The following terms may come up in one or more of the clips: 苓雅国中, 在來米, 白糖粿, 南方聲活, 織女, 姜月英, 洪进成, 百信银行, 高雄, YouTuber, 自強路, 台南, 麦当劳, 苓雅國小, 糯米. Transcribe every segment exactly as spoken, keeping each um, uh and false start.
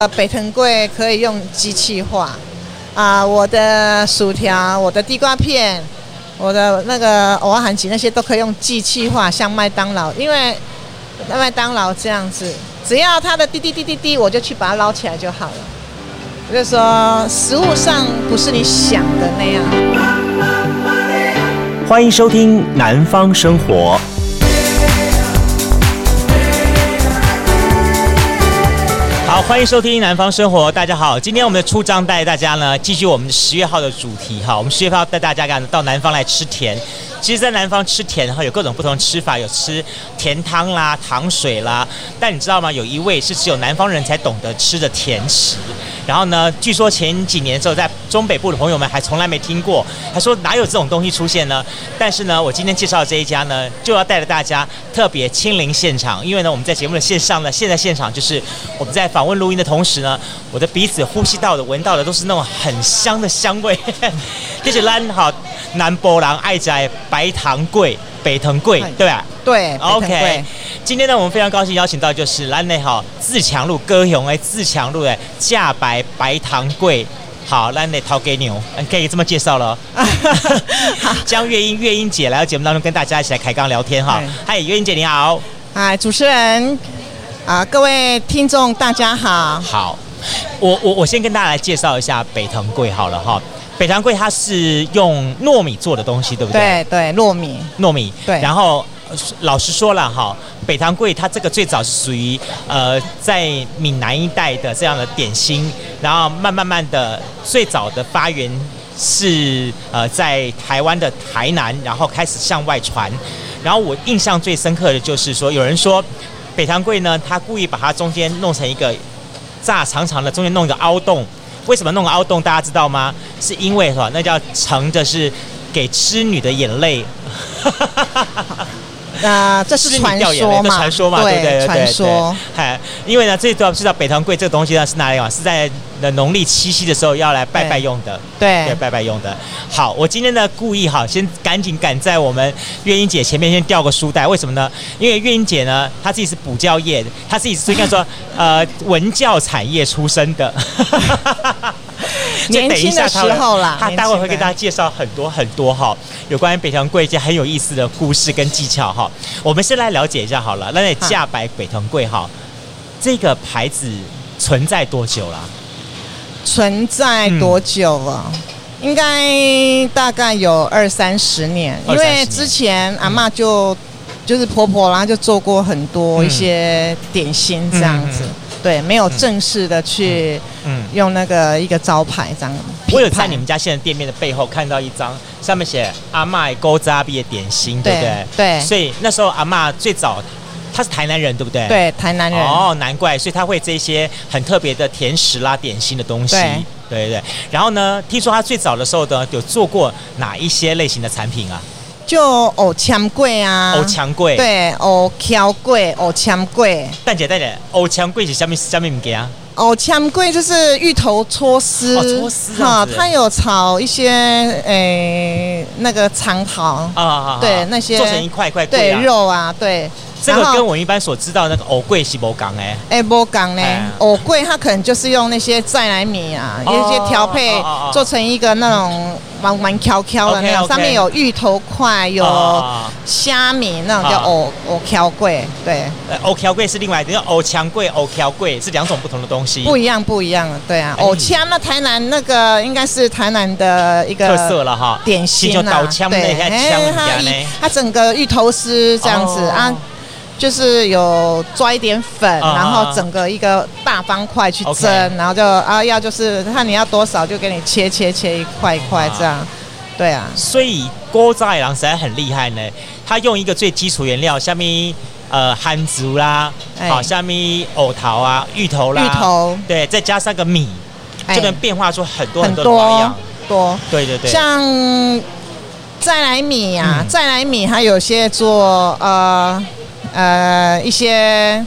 呃，北藤贵可以用机器化，啊、呃，我的薯条、我的地瓜片、我的那个蚵仔韓吉那些都可以用机器化，像麦当劳，因为麦当劳这样子，只要它的滴滴滴滴滴，我就去把它捞起来就好了。就是说，食物上不是你想的那样。欢迎收听《南方生活》。好，欢迎收听《南方生活》，大家好。今天我们的出张带大家呢，继续我们十月号的主题哈。我们十月号带大家到南方来吃甜。其实，在南方吃甜哈，有各种不同的吃法，有吃甜汤啦、糖水啦。但你知道吗？有一味是只有南方人才懂得吃的甜食。然后呢，据说前几年之后，在中北部的朋友们还从来没听过，还说哪有这种东西出现呢？但是呢，我今天介绍的这一家呢，就要带着大家特别亲临现场，因为呢，我们在节目的线上呢，现在现场就是我们在访问录音的同时呢，我的鼻子呼吸到的、闻到的都是那种很香的香味。这是咱好南部人爱吃的白糖粿、北藤粿，对吧？对 ，OK。今天呢，我们非常高兴邀请到就是咱的好自强路高雄的自强路的架白白糖粿。好，咱的头家娘，可以这么介绍了。江月英、月英姐来到节目当中，跟大家一起来开槓聊天哈。嗨，月英姐你好。嗨，主持人。啊，各位听众大家好。好，我我我先跟大家来介绍一下北藤粿好了哈。北藤粿它是用糯米做的东西，对不对？对对，糯米。糯米。对。然后老实说了哈，北藤粿它这个最早是属于呃在闽南一带的这样的点心，然后慢慢慢的最早的发源是呃在台湾的台南，然后开始向外传。然后我印象最深刻的就是说，有人说。北糖粿呢，他故意把它中间弄成一个炸长长的，中间弄一个凹洞。为什么弄个凹洞？大家知道吗？是因为哈，那叫盛着是给织女的眼泪。啊、呃，这是传说嘛？传说嘛，对对对，传说。哎，因为呢，最主要知道北糖粿这个东西呢是哪里嘛？是在农历七夕的时候要来拜拜用的。对，对，拜拜用的。好，我今天呢故意哈，先赶紧赶在我们月英姐前面先吊个书袋，为什么呢？因为月英姐呢，她自己是补教业的，她自己是应该说呃文教产业出身的。年轻的时候啦，她待会会给大家介绍很多很多哈，有关于北藤粿一些很有意思的故事跟技巧哈。我们先来了解一下好了，那架白北藤粿哈，这个牌子存在多久啦？存在多久了？嗯应该大概有二三十年，因为之前阿嬤就、嗯、就是婆婆啦，就做过很多一些点心这样子，嗯嗯嗯、对，没有正式的去用那个一个招牌这样。我有在你们家现在店面的背后看到一张，上面写阿嬤古早味的点心，对不对？对。所以那时候阿嬤最早。他是台南人，对不对？对，台南人。哦，难怪，所以他会这些很特别的甜食啦、点心的东西。对，对对。然后呢，听说他最早的时候呢，有做过哪一些类型的产品啊？就藕签粿啊。藕签粿。对，藕条粿、藕签粿。蛋姐，蛋姐，藕签粿是什么什么物件啊？藕签粿就是芋头搓丝，哦、搓丝哈，它有炒一些诶、欸、那个长蚝啊，对那些做成一块块粿、啊、对肉啊，对。这个跟我一般所知道的那个藕粿是不同的，哎，不同呢。藕粿它可能就是用那些再来米啊，哦、一些调配、哦哦哦、做成一个那种蛮蛮翘翘的那种， okay, okay 上面有芋头块，有虾米那种叫藕藕翘粿，对。藕翘粿是另外一个，藕强粿、藕翘粿是两种不同的东西，不一样不一样的，对啊。藕腔那台南那个应该是台南的一个特色了哈，点心啊，刀腔那些腔物件呢，它整个芋头丝这样子、哦、啊。就是有抓一点粉，嗯、然后整个一个大方块去蒸， okay, 然后就啊要就是看你要多少就给你切切切一块一块这样，啊对啊。所以古早的人实在很厉害呢，他用一个最基础原料，下面呃番薯啦，好、欸、下面藕头啊、芋头啦，芋头对，再加上个米，欸、就能变化出很多很多的花样，多对对对，像再来米啊，嗯、再来米还有些做呃。呃，一些，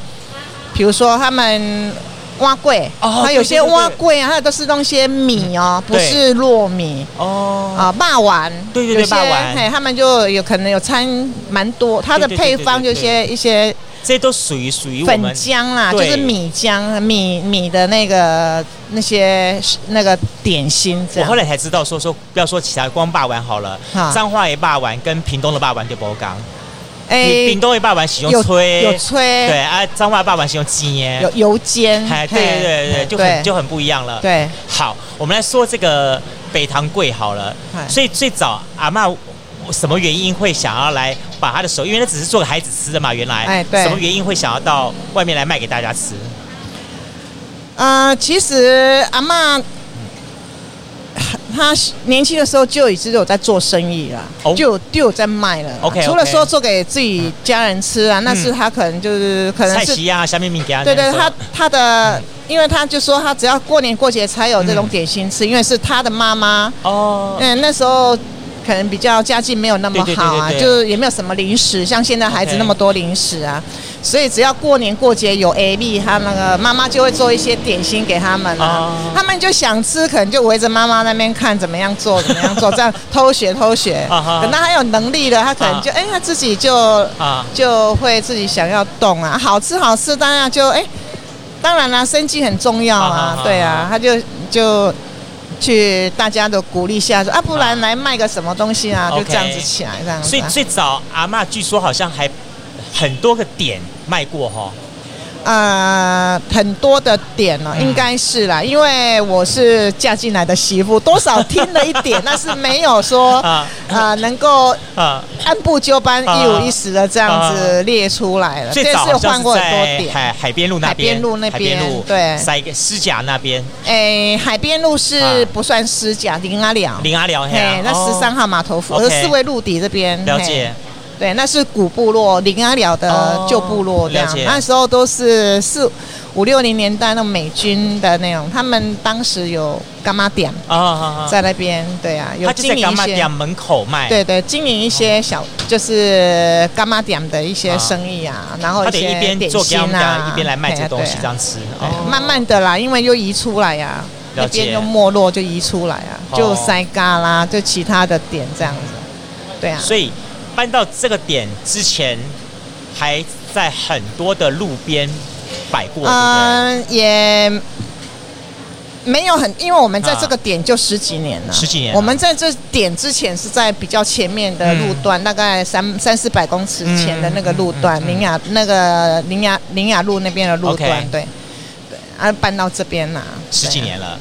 比如说他们挖粿，哦、它有些挖粿啊，它都是弄些米哦，不是糯米哦，啊，霸丸，对对对，霸丸，他们就有可能有掺蛮多，它的配方就一些一些这都属于属于我们粉浆啦，就是米浆、米米的那个那些那个点心这样。我后来才知道说说，不要说其他，光肉丸好了，彰化的肉丸跟屏东的肉丸就不一样。诶、欸，屏东的肉丸使用炊，有炊，对啊，彰化的肉丸使用煎，有油煎，哎，对对对对，就很就很不一样了。对，好，我们来说这个北堂粿好了，所以最早阿嬤。什么原因会想要来把他的手，因为那只是做给孩子吃的嘛，原来、哎、对，什么原因会想要到外面来卖给大家吃？呃，其实阿嬤她年轻的时候就已经有在做生意了、哦，就就有在卖了。OK， 除了说做给自己家人吃啊，嗯、那是她可能就是可能是菜席啊，下面面给他。对对，她她的、嗯，因为她就说她只要过年过节才有这种点心吃，嗯、因为是她的妈妈哦，嗯，那时候。可能比较家境没有那么好啊，對對對對對就是也没有什么零食，像现在孩子那么多零食啊， okay. 所以只要过年过节有 A B， 他那个妈妈就会做一些点心给他们啊， uh... 他们就想吃，可能就围着妈妈那边看怎么样做，怎么样做，这样偷学偷学。Uh -huh. 等到他有能力了，他可能就哎、uh -huh. 欸，他自己就、uh -huh. 就会自己想要动啊，好吃好吃，当然就哎、欸，当然啦、啊，生计很重要啊， uh -huh. 对啊，他就就。去大家的鼓励下说啊，不然来卖个什么东西啊，就这样子起来这样子、啊。所以最早阿嬤据说好像还很多个点卖过哈、哦。呃，很多的点哦，应该是啦，因为我是嫁进来的媳妇，多少听了一点，但是没有说啊、呃、能够按部就班、一五一十的这样子列出来了。最早好像是在海海边路那边，海边路那边，对，在一个师甲那边。哎、欸，海边路是不算师甲，林阿寮，林阿寮，嘿、啊，那十三号码头府，四卫陆底这边，了解。对，那是古部落林阿寮的旧部落这样、哦，那时候都是四五六零年代那美军的那种，他们当时有干妈店在那边，对啊，有经营一些。他就在干妈店门口卖。对对，经营一些小、哦、就是干妈店的一些生意啊，然后一些点心啊，他得一边做干妈一边来卖这东西这样吃、哦。慢慢的啦，因为又移出来呀、啊，那边又没落就移出来啊，哦、就塞嘎啦，就其他的点这样子，对啊。所以。搬到这个点之前，还在很多的路边摆过，嗯、呃，也没有很，因为我们在这个点就十几年了，啊、十几年了。我们在这点之前是在比较前面的路段，嗯、大概三三四百公尺前的那个路段，嗯嗯嗯嗯、林雅那个林雅林雅路那边的路段， okay. 对对，啊，搬到这边啦、啊，十几年了，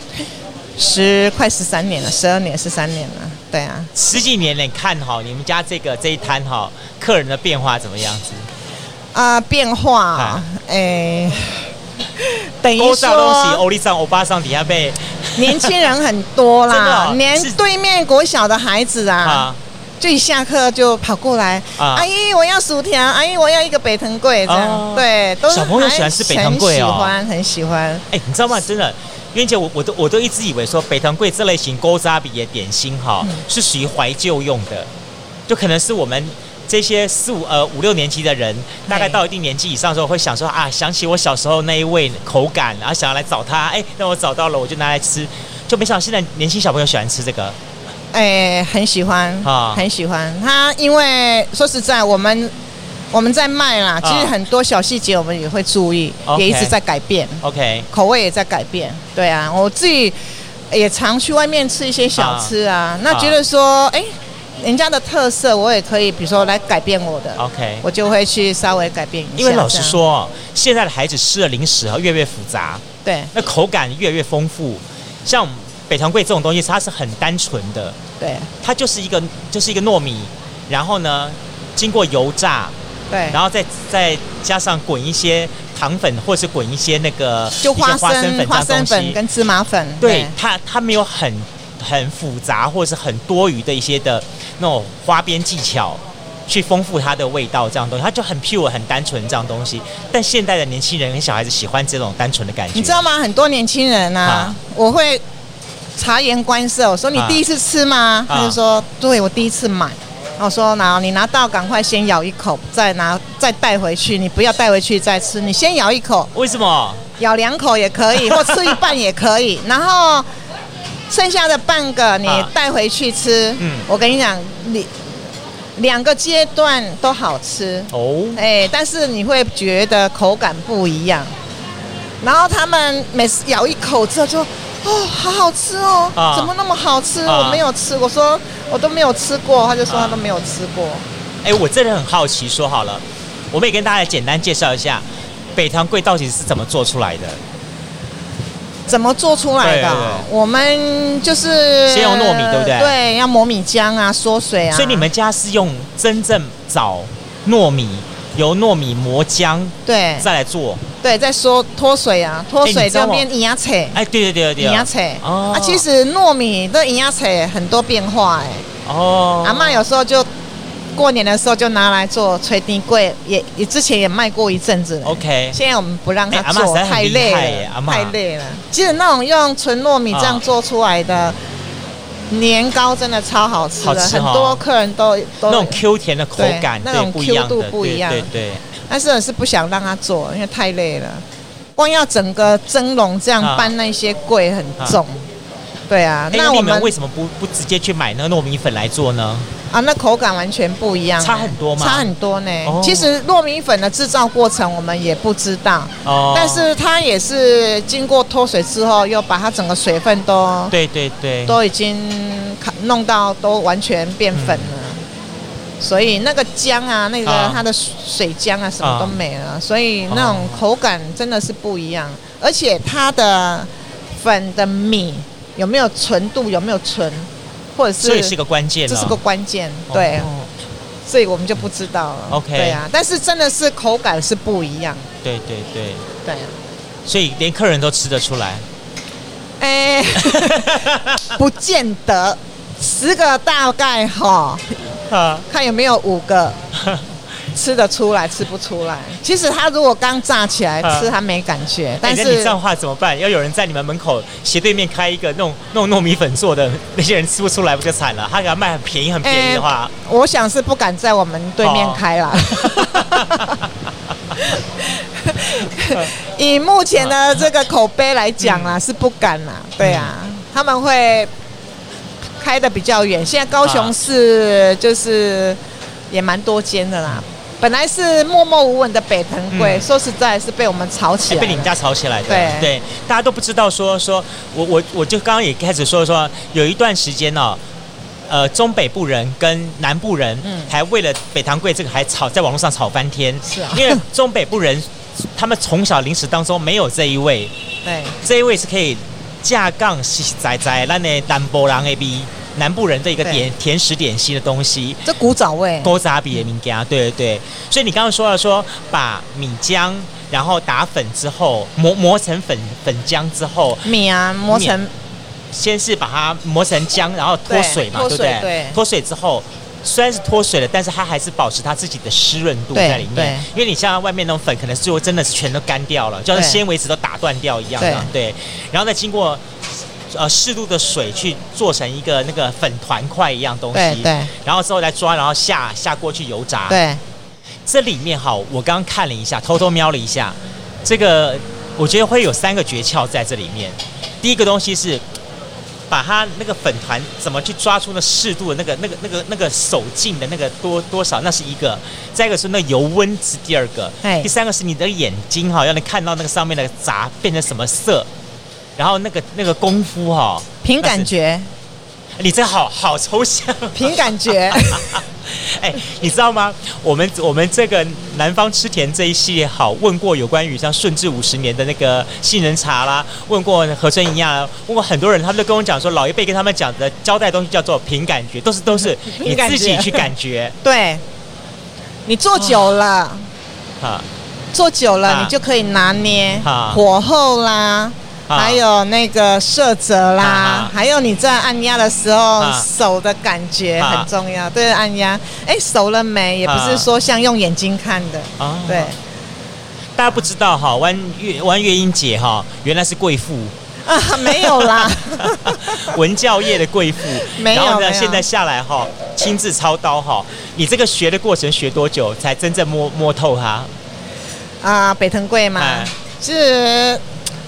十快十三年了，十二年十三年了。对啊，十几年来看好你们家这个这一摊好客人的变化怎么样子？啊、呃，变化，哎、啊欸，等于说，欧上东西，欧力上、欧巴上底下被年轻人很多啦，哦、连对面国小的孩子啊，啊就一下课就跑过来，啊、阿姨我要薯条，阿姨我要一个北藤粿这样、哦，对，都小朋友喜欢吃北藤粿哦，很喜欢很喜欢。哎、欸，你知道吗？真的。因为我我都我都一直以为说北藤粿这类型古早味的点心哈、嗯、是属于怀旧用的，就可能是我们这些四五呃五六年级的人，大概到一定年纪以上的时候，会想说啊，想起我小时候那一味口感，然后想要来找他，哎、欸，那我找到了，我就拿来吃，就没想到现在年轻小朋友喜欢吃这个，哎、欸，很喜欢啊，很喜欢。他因为说实在我们。我们在卖啦，其实很多小细节我们也会注意， oh. 也一直在改变。OK， 口味也在改变。对啊，我自己也常去外面吃一些小吃啊， uh. 那觉得说，哎、uh. 欸，人家的特色我也可以，比如说来改变我的。OK， 我就会去稍微改变一下。因为老实说，现在的孩子吃的零食越来越复杂，对，那口感越来越丰富。像北堂粿这种东西，它是很单纯的，对，它就是一个就是一个糯米，然后呢，经过油炸。对，然后再再加上滚一些糖粉，或是滚一些那个就花生粉、花生粉跟芝麻粉。对，对它它没有很很复杂，或是很多余的一些的那种花边技巧，去丰富它的味道。这样东西，它就很 pure 很单纯这样东西。但现代的年轻人跟小孩子喜欢这种单纯的感觉。你知道吗？很多年轻人啊，啊我会察言观色。我说你第一次吃吗？啊、他就说对，我第一次买。我说：“那你拿到赶快先咬一口，再拿再带回去。你不要带回去再吃，你先咬一口。为什么？咬两口也可以，或吃一半也可以。然后剩下的半个你带回去吃。啊、嗯，我跟你讲，你两个阶段都好吃哦，哎、欸，但是你会觉得口感不一样。然后他们每次咬一口之后就，哦，好好吃哦，啊、怎么那么好吃？啊、我没有吃，我说我都没有吃过，他就说他都没有吃过。哎、啊欸，我真的很好奇，说好了，我们也跟大家简单介绍一下北糖粿到底是怎么做出来的。怎么做出来的、啊？對對對我们就是先用糯米，对不对？对，要磨米浆啊，缩水啊。所以你们家是用真正找糯米，由糯米磨浆，对，再来做。对，再说脱水啊，脱水就变营养菜。哎、欸，对对对对，营养菜啊，其实糯米的营养菜很多变化哎、欸。哦。阿嬤有时候就过年的时候就拿来做炊丁粿，也也之前也卖过一阵子。OK。现在我们不让他做，欸、太累了，阿嬤太累了。其实那种用纯糯米这样做出来的、啊、年糕真的超好吃的，好吃哦、很多客人都都那种 Q 甜的口感，那种 Q 度不一样，对 对, 對, 對。但是是不想让他做，因为太累了，光要整个蒸笼这样搬那些柜很重、啊啊，对啊。欸、那我 們, 你们为什么 不, 不直接去买那个糯米粉来做呢？啊，那口感完全不一样、欸，差很多吗？差很多呢、欸哦。其实糯米粉的制造过程我们也不知道，哦、但是它也是经过脱水之后，又把它整个水分都对对对，都已经弄到都完全变粉了。嗯所以那个浆啊，那个它的水浆啊，什么都没了，所以那种口感真的是不一样。而且它的粉的米有没有纯度，有没有纯，或者是这也是个关键，这是个关键，对。所以我们就不知道了。OK， 对啊，但是真的是口感是不一样。对对对对，所以连客人都吃得出来。哎，不见得，十个大概哈。啊、看有没有五个吃得出来，吃不出来。其实他如果刚炸起来、啊、吃，他没感觉。但是、欸、你这样的话怎么办？要有人在你们门口斜对面开一个弄弄糯米粉做的，那些人吃不出来不就惨了？他给他卖很便宜，很便宜的话，欸、我想是不敢在我们对面开啦。哦、以目前的这个口碑来讲啦、嗯，是不敢啦。对啊，嗯、他们会。开的比较远，现在高雄市就是也蛮多间的啦。本来是默默无闻的北糖粿、嗯，说实在是被我们炒起来、欸，被你们家炒起来的。对对，大家都不知道说说，我我我就刚刚也开始说说，有一段时间哦，呃，中北部人跟南部人还为了北糖粿这个还吵，在网络上吵翻天。是啊，因为中北部人他们从小零食当中没有这一味，对，这一味是可以。架杠是仔仔，咱的南部人 A B 南部人的一个点甜食点心的东西，这古早味，古早味的物件，对对对。所以你刚刚说了说，把米浆然后打粉之后，磨磨成粉粉浆之后，米啊磨成，先是把它磨成浆，然后脱水嘛，对不对？脱水之后。虽然是脱水了，但是它还是保持它自己的湿润度在里面。因为你像外面那种粉，可能最后真的是全都干掉了，就像纤维质都打断掉一样的。对，然后再经过呃适度的水去做成一个那个粉团块一样东西。对，然后之后来抓，然后下下锅去油炸。对，这里面哈，我刚刚看了一下，偷偷瞄了一下，这个我觉得会有三个诀窍在这里面。第一个东西是。把它那个粉团怎么去抓出那适度的那个、那个、那个、那个手劲的那个多多少，那是一个；再一个是那油温是第二个，第三个是你的眼睛哈、哦，要能看到那个上面的杂变成什么色，然后那个那个功夫哈、哦，凭感觉。你这好好抽象，凭感觉。哎，你知道吗？我们我们这个南方吃甜这一系列好，好问过有关于像顺治五十年的那个杏仁茶啦，问过和春一样，问过很多人，他们都跟我讲说，老一辈跟他们讲的交代的东西叫做凭感觉，都是都是你自己去感觉。对，你做久了，啊，做久了、啊、你就可以拿捏、啊、火候啦。还有那个色泽啦、啊，还有你在按压的时候、啊、手的感觉很重要。啊、对，按压，哎、欸，熟了没？也不是说像用眼睛看的。啊、对，大家不知道哈，弯月弯月英姐哈，原来是贵妇啊，没有啦，文教业的贵妇。没有。然后呢，现在下来哈，亲自操刀哈，你这个学的过程学多久才真正摸摸透它？啊，北糖粿嘛，啊、是。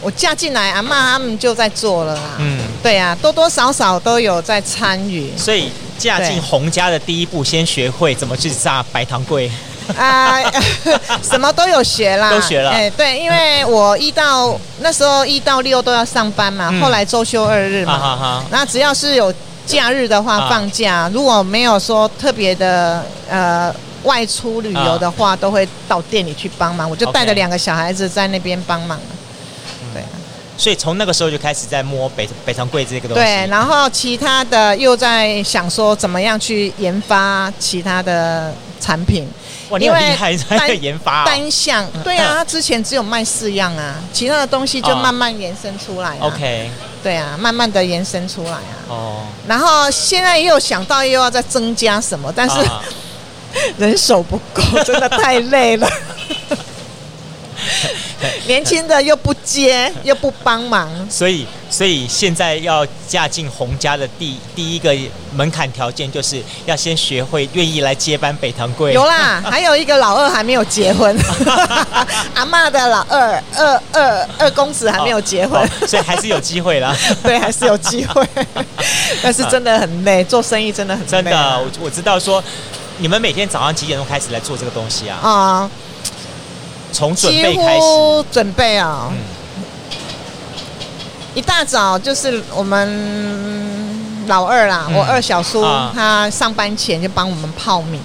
我嫁进来，阿嬤他们就在做了啦。嗯，对啊，多多少少都有在参与。所以嫁进洪家的第一步，先学会怎么去炸白糖粿啊、呃，什么都有学啦，都学了。哎、欸，对，因为我一到那时候一到六都要上班嘛，嗯、后来周休二日嘛，啊、哈哈那只要是有假日的话，啊、放假如果没有说特别的呃。外出旅游的话、啊，都会到店里去帮忙。我就带着两个小孩子在那边帮忙。Okay. 对、啊，所以从那个时候就开始在摸北北糖粿这个东西。对，然后其他的又在想说怎么样去研发其他的产品。哇，你很厉害，还有研发、哦、单项。对啊，他之前只有卖四样啊，其他的东西就慢慢延伸出来、啊。OK。对啊，慢慢的延伸出来啊。哦。然后现在又想到又要再增加什么，但是、啊。人手不够，真的太累了。年轻的又不接，又不帮忙，所以，所以现在要嫁进洪家的第第一个门槛条件，就是要先学会愿意来接班北糖粿。有啦，还有一个老二还没有结婚，阿嬷的老二二二二公子还没有结婚，哦哦、所以还是有机会啦。对，还是有机会，但是真的很累，做生意真的很累、啊、真的，我我知道说。你们每天早上几点钟开始来做这个东西啊？啊、嗯，从准备开始。准备啊、哦嗯，一大早就是我们老二啦，嗯、我二小叔、嗯、他上班前就帮我们泡米，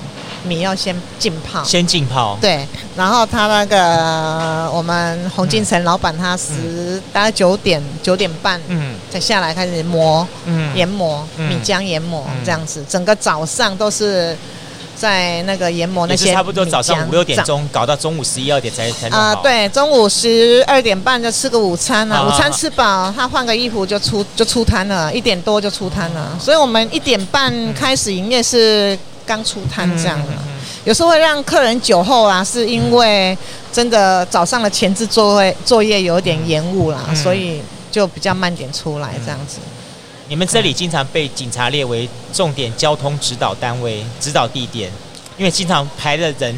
米要先浸泡。先浸泡。对，然后他那个我们洪进成老板他十、嗯、大概九点九点半，嗯，才下来开始磨，嗯，研磨、嗯、米浆研磨、嗯、这样子，整个早上都是。在那个研磨那些，差不多早上五六点钟搞到中午十一二点才才弄好。啊、呃，对，中午十二点半就吃个午餐啊，啊午餐吃饱，他换个衣服就出就出摊了，一点多就出摊了、啊。所以我们一点半开始营业是刚出摊这样的、嗯嗯嗯，有时候会让客人久候啊，是因为真的早上的前置作业作业有点延误啦、嗯，所以就比较慢点出来这样子。你们这里经常被警察列为重点交通指导单位、指导地点，因为经常排了人，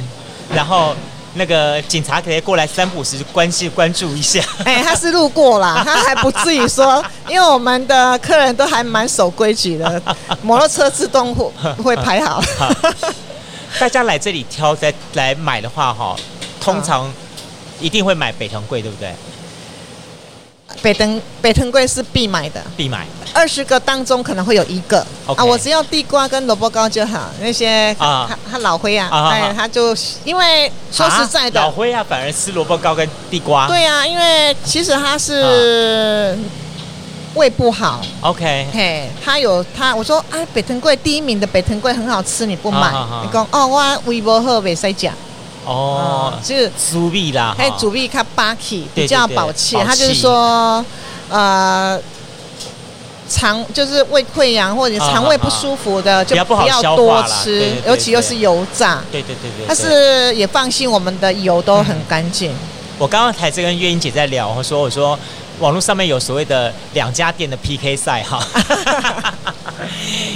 然后那个警察可以过来三不五时关心关注一下。哎、欸，他是路过啦，他还不至于说，因为我们的客人都还蛮守规矩的，摩托车自动会排好。大家来这里挑再来买的话，哈，通常一定会买北糖粿，对不对？北糖北糖粿是必买的，必买的。二十个当中可能会有一个、okay. 啊，我只要地瓜跟萝卜糕就好。那些啊，他他老灰啊，哎、啊，他就因为说实在的，啊、老灰啊，反而吃萝卜糕跟地瓜。对啊，因为其实他是胃不好。OK，、啊、嘿，他有他，我说啊，北糖粿第一名的北糖粿很好吃，你不买？啊啊、你讲哦，我胃不好袂使食。哦，就是主味啦，哎，主味它霸气，比较保气。它就是说，呃，肠就是胃溃疡或者肠胃不舒服的，啊啊啊就不要多吃，對對對對尤其又是油炸。对对对对。但是也放心，我们的油都很干净、嗯。我刚刚才跟月英姐在聊，我说我说网络上面有所谓的两家店的 P K 赛哈。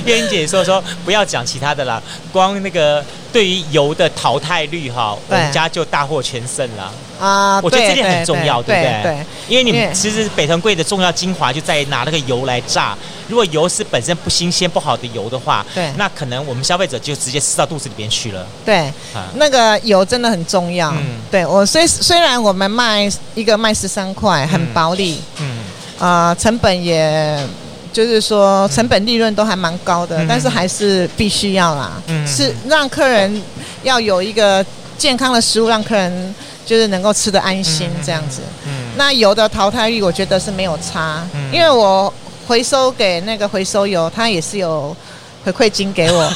月英姐说说不要讲其他的啦，光那个对于油的淘汰率哈，我们家就大获全胜了啊、呃！我觉得这点很重要，对不对？ 对, 对，因为你们其实北糖粿的重要精华就在于拿那个油来炸。如果油是本身不新鲜、不好的油的话，对，那可能我们消费者就直接吃到肚子里面去了。对，啊、那个油真的很重要。嗯、对我虽虽然我们卖一个卖十三块，很薄利，嗯啊、呃，成本也。就是说成本利润都还蛮高的、嗯、但是还是必须要啦、嗯、是让客人要有一个健康的食物让客人就是能够吃得安心这样子、嗯嗯、那油的淘汰率我觉得是没有差、嗯、因为我回收给那个回收油它也是有回馈金给我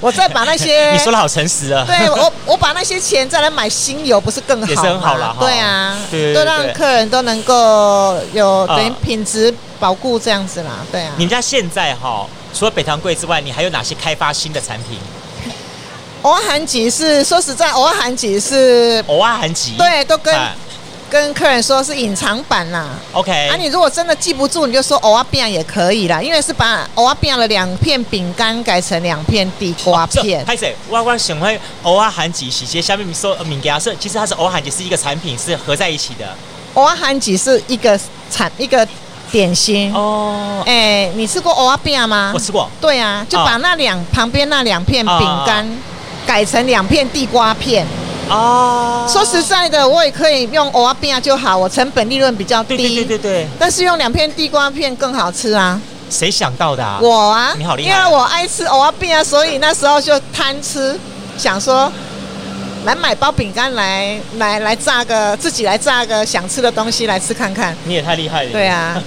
我再把那些你说的好诚实啊对 我, 我把那些钱再来买新油不是更好也是很好啦对啊对对对对都让客人都能够有等于品质保固这样子啦对啊你们家现在哈除了北糖粿之外你还有哪些开发新的产品蚵仔韩吉是说实在蚵仔韩吉是蚵仔韩吉对都跟、啊跟客人说是隐藏版啦 ，OK。啊，你如果真的记不住，你就说蚵仔饼也可以啦，因为是把蚵仔饼的两片饼干改成两片地瓜片。哦、不好意思，我我想问蚵仔韩吉是下面说名家是，其实它是蚵仔韩吉是一个产品，是合在一起的。蚵仔韩吉是一个产一个点心哦，哎、欸，你吃过蚵仔饼吗？我吃过。对啊，就把那两、啊、旁边那两片饼干、啊、改成两片地瓜片。哦、啊，说实在的，我也可以用蚵仔饼就好，我成本利润比较低。对对对对对。但是用两片地瓜片更好吃啊。谁想到的啊？我啊，你好厉害、啊！因为我爱吃蚵仔饼啊，所以那时候就贪吃，想说。来买包饼干来来来炸个自己来炸个想吃的东西来吃看看。你也太厉害了。对啊，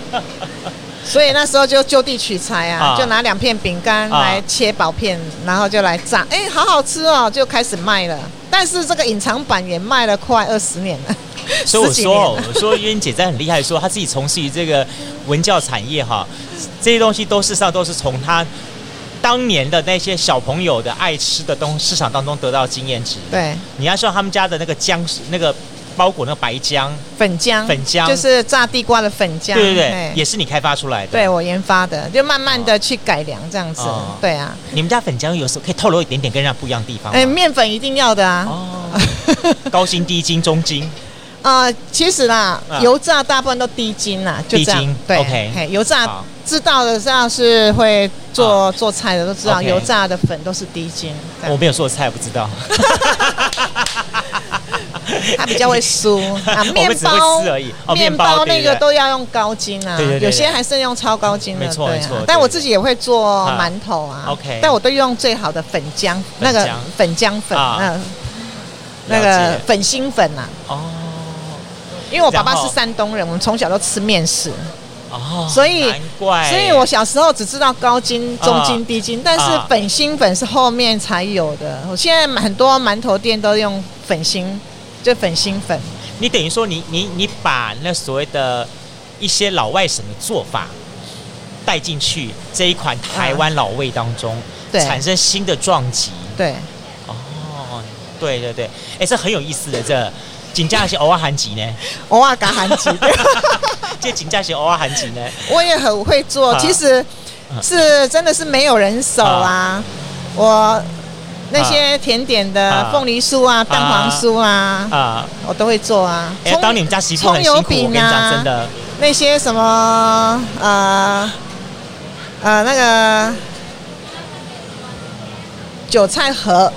所以那时候就就地取材啊，啊就拿两片饼干来切薄片，啊、然后就来炸，哎、欸，好好吃哦，就开始卖了。但是这个隐藏版也卖了快二十年了。所以我说，我说渊姐在很厉害说，说她自己从事于这个文教产业哈，这些东西都事实上都是从她。当年的那些小朋友的爱吃的东市场当中得到经验值，对，你要说他们家的那个姜那个包裹那个白姜粉姜粉姜就是炸地瓜的粉姜，对对对，也是你开发出来的，对我研发的，就慢慢的去改良这样子，哦、对啊。你们家粉姜有时候可以透露一点点跟人家不一样的地方，哎，面粉一定要的啊，哦、高筋、低筋、中筋。呃，其实啦，啊、油炸大部分都低筋啦，就这样。对 ，OK， 油炸知道的，像是会做做菜的都知道， okay. 油炸的粉都是低筋。我没有做菜，不知道。他比较会酥啊，面包而已，面包那个都要用高筋啊，有些还是用超高筋的，没错没错。但我自己也会做馒头啊 ，OK， 但我都用最好的粉浆，那个粉浆粉，那个粉心粉啊。哦。因为我爸爸是山东人，我们从小都吃面食，哦，所以难怪，所以我小时候只知道高筋、中筋、低筋，但是粉心粉是后面才有的。我现在很多馒头店都用粉心，就粉心粉。你等于说你，你你你把那所谓的一些老外省的做法带进去这一款台湾老味当中，啊、产生新的撞击。对，哦，对对对，哎、欸，这很有意思的这。真正是偶尔韩籍呢，偶尔加韩籍，这真正是偶尔韩籍呢。我也很会做，啊、其实是真的是没有人手啊。啊我那些甜点的凤梨酥啊、啊蛋黄酥啊，啊我都会做啊。哎、欸，当你们家媳妇很辛苦，啊、我跟你讲真的，那些什么呃呃那个韭菜盒。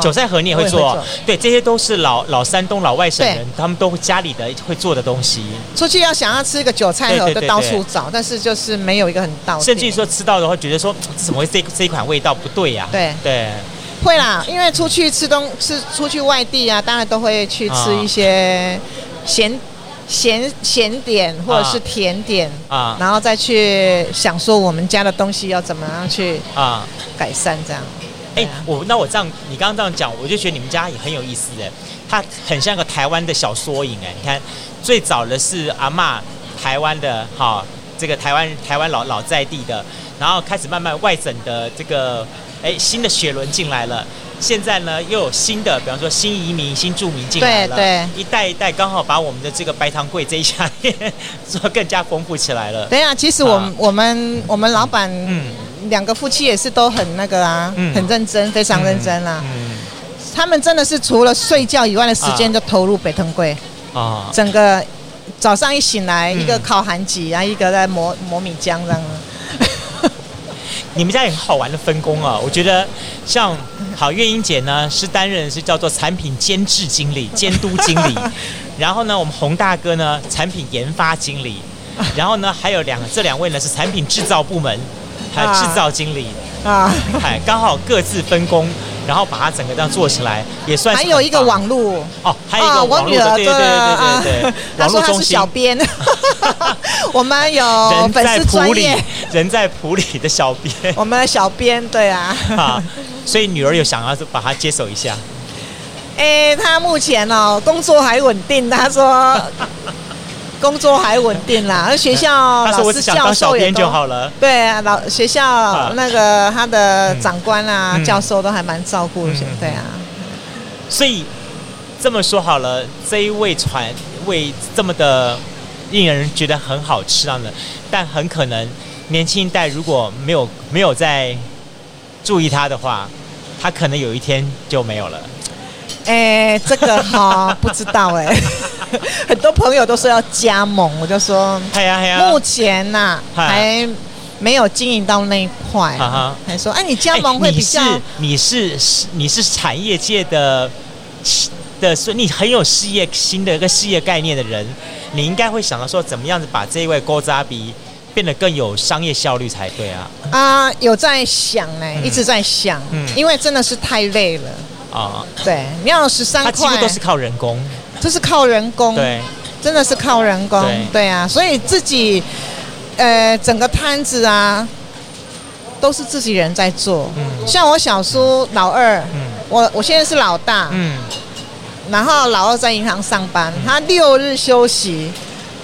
韭菜盒你也会做，会做对，这些都是老老山东老外省人，他们都会家里的会做的东西。出去要想要吃一个韭菜盒，就到处找，但是就是没有一个很到。甚至于说吃到的话，觉得说怎么会这这一款味道不对呀、啊？对对，会啦，因为出去吃东吃出去外地啊，当然都会去吃一些咸。啊咸咸点或者是甜点啊，然后再去想说我们家的东西要怎么样去啊改善这样。哎、欸，我那我这样，你刚刚这样讲，我就觉得你们家也很有意思哎，它很像个台湾的小缩影哎。你看，最早的是阿嬤台湾的哈、哦，这个台湾台湾老老在地的，然后开始慢慢外省的这个哎、欸、新的血轮进来了。现在呢，又有新的，比方说新移民、新住民进来了，对对一代一代刚好把我们的这个白糖粿这一家店做更加丰富起来了。对啊，其实我们、啊、我们我们老板嗯。两个夫妻也是都很那个啊，嗯、很认真，非常认真啊。嗯嗯、他们真的是除了睡觉以外的时间，就投入北藤粿啊。整个早上一醒来，嗯、一个烤韩吉，然后一个在磨磨米浆这样。你们家有很好玩的分工啊！我觉得像好月英姐呢，是担任是叫做产品监制经理、监督经理，然后呢，我们洪大哥呢，产品研发经理，然后呢，还有两这两位呢是产品制造部门。还有制造经理啊，哎、啊，刚好各自分工，然后把它整个这样做起来，也算是还有一个网路哦，还有一个网路的，啊、对对对对对对，啊、网路中心。他说他是小编，我们有粉丝专业，人在埔里的小编，我们的小编对啊，啊，所以女儿有想要把它接手一下。哎、欸，她目前哦工作还稳定，她说。工作还稳定啦，而学校老师教授也都对啊，老学校那个他的长官啊、嗯、教授都还蛮照顾的，嗯、对啊。所以这么说好了，这一味传味这么的令人觉得很好吃啊，但很可能年轻一代如果没有没有在注意它的话，它可能有一天就没有了。哎、欸，这个哈不知道哎、欸，很多朋友都说要加盟，我就说，哎呀哎呀，目前呐、啊、还没有经营到那一块、啊，还说哎、啊、你加盟会比较，欸、你是你是你是产业界的的，所以你很有事业新的一个事业概念的人，你应该会想到说怎么样子把这一位古早味变得更有商业效率才对啊！啊，有在想哎、欸嗯，一直在想、嗯，因为真的是太累了啊、哦。对，你要十三块，它几乎都是靠人工，这是靠人工，对，真的是靠人工，对，对啊，所以自己呃整个摊子啊都是自己人在做。嗯、像我小叔老二，嗯、我我现在是老大，嗯，然后老二在银行上班，嗯、他六日休息。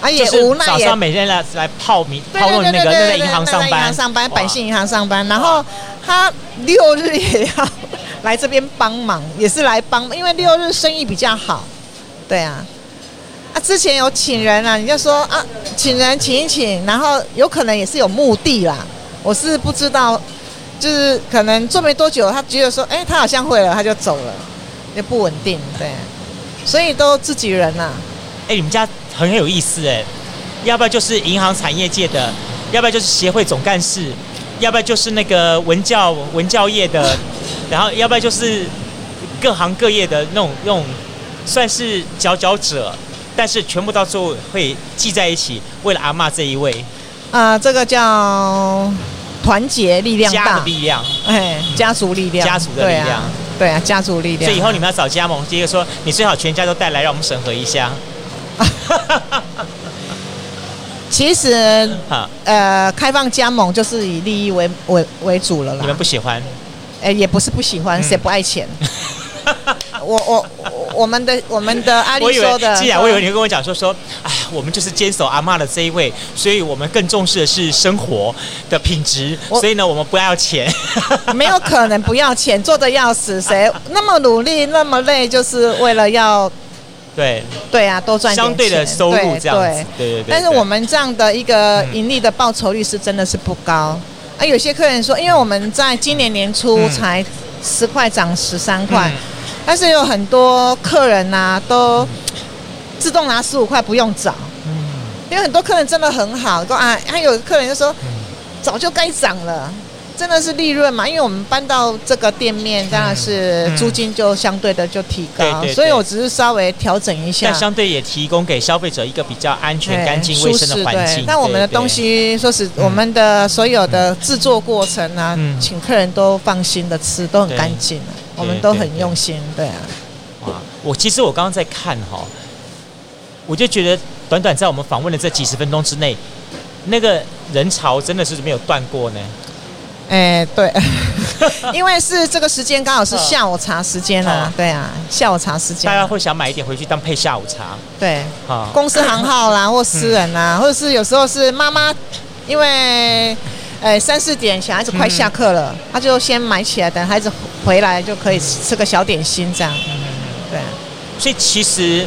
啊，也无奈也、就是、早上每天来来泡米泡沫那个在银行上班，银行上班，百信银行上班，然后他六日也要来这边帮忙，也是来帮，因为六日生意比较好，对啊，啊之前有请人啊，你就说啊请人请一请，然后有可能也是有目的啦，我是不知道，就是可能做没多久，他觉得说，哎、欸，他好像会了，他就走了，也不稳定，对、啊，所以都自己人啊。哎、欸，你们家很有意思哎，要不要就是银行产业界的，要不要就是协会总干事，要不要就是那个文教文教业的，然后要不要就是各行各业的那种那种算是佼佼者，但是全部到最后会聚在一起，为了阿嬷这一位。啊、呃，这个叫团结力量大，家的力量，哎，家族力量，家族的力量，对啊，对啊家族力量。所以以后你们要找加盟，接着说你最好全家都带来，让我们审核一下。其实，呃，开放加盟就是以利益 为, 为, 为主了啦。你们不喜欢？欸、也不是不喜欢，嗯、谁不爱钱？我我我们的我们的阿丽说的，既然我以为你会跟我讲说说，哎，我们就是坚守阿嬷的这一位，所以我们更重视的是生活的品质，所以呢，我们不要钱，没有可能不要钱，做的要死，谁那么努力那么累，就是为了要。对对啊，多赚点相对的收入这样子，对 对, 对, 对, 对, 对但是我们这样的一个盈利的报酬率是真的是不高、嗯、啊。有些客人说，因为我们在今年年初才十块涨十三块、嗯，但是有很多客人啊都自动拿十五块不用找、嗯，因为很多客人真的很好，说啊，还有客人就说早就该涨了，真的是利润嘛，因为我们搬到这个店面，当然是租金就相对的就提高，嗯嗯、对对对所以我只是稍微调整一下，但相对也提供给消费者一个比较安全、干净、卫生的环境。那我们的东西，对对说是我们的所有的制作过程啊，嗯、请客人都放心的吃，都很干净、啊，我们都很用心，对啊。哇，我其实我刚刚在看哈、哦，我就觉得短短在我们访问的这几十分钟之内，那个人潮真的是没有断过呢。哎、欸，对，因为是这个时间刚好是下午茶时间啦、啊，对啊，下午茶时间、啊，大家会想买一点回去当配下午茶。对，啊、公司行号啦，或私人啦、啊嗯，或者是有时候是妈妈，因为，哎、欸、三四点小孩子快下课了，他、嗯、就先买起来，等孩子回来就可以吃个小点心这样。嗯、对、啊，所以其实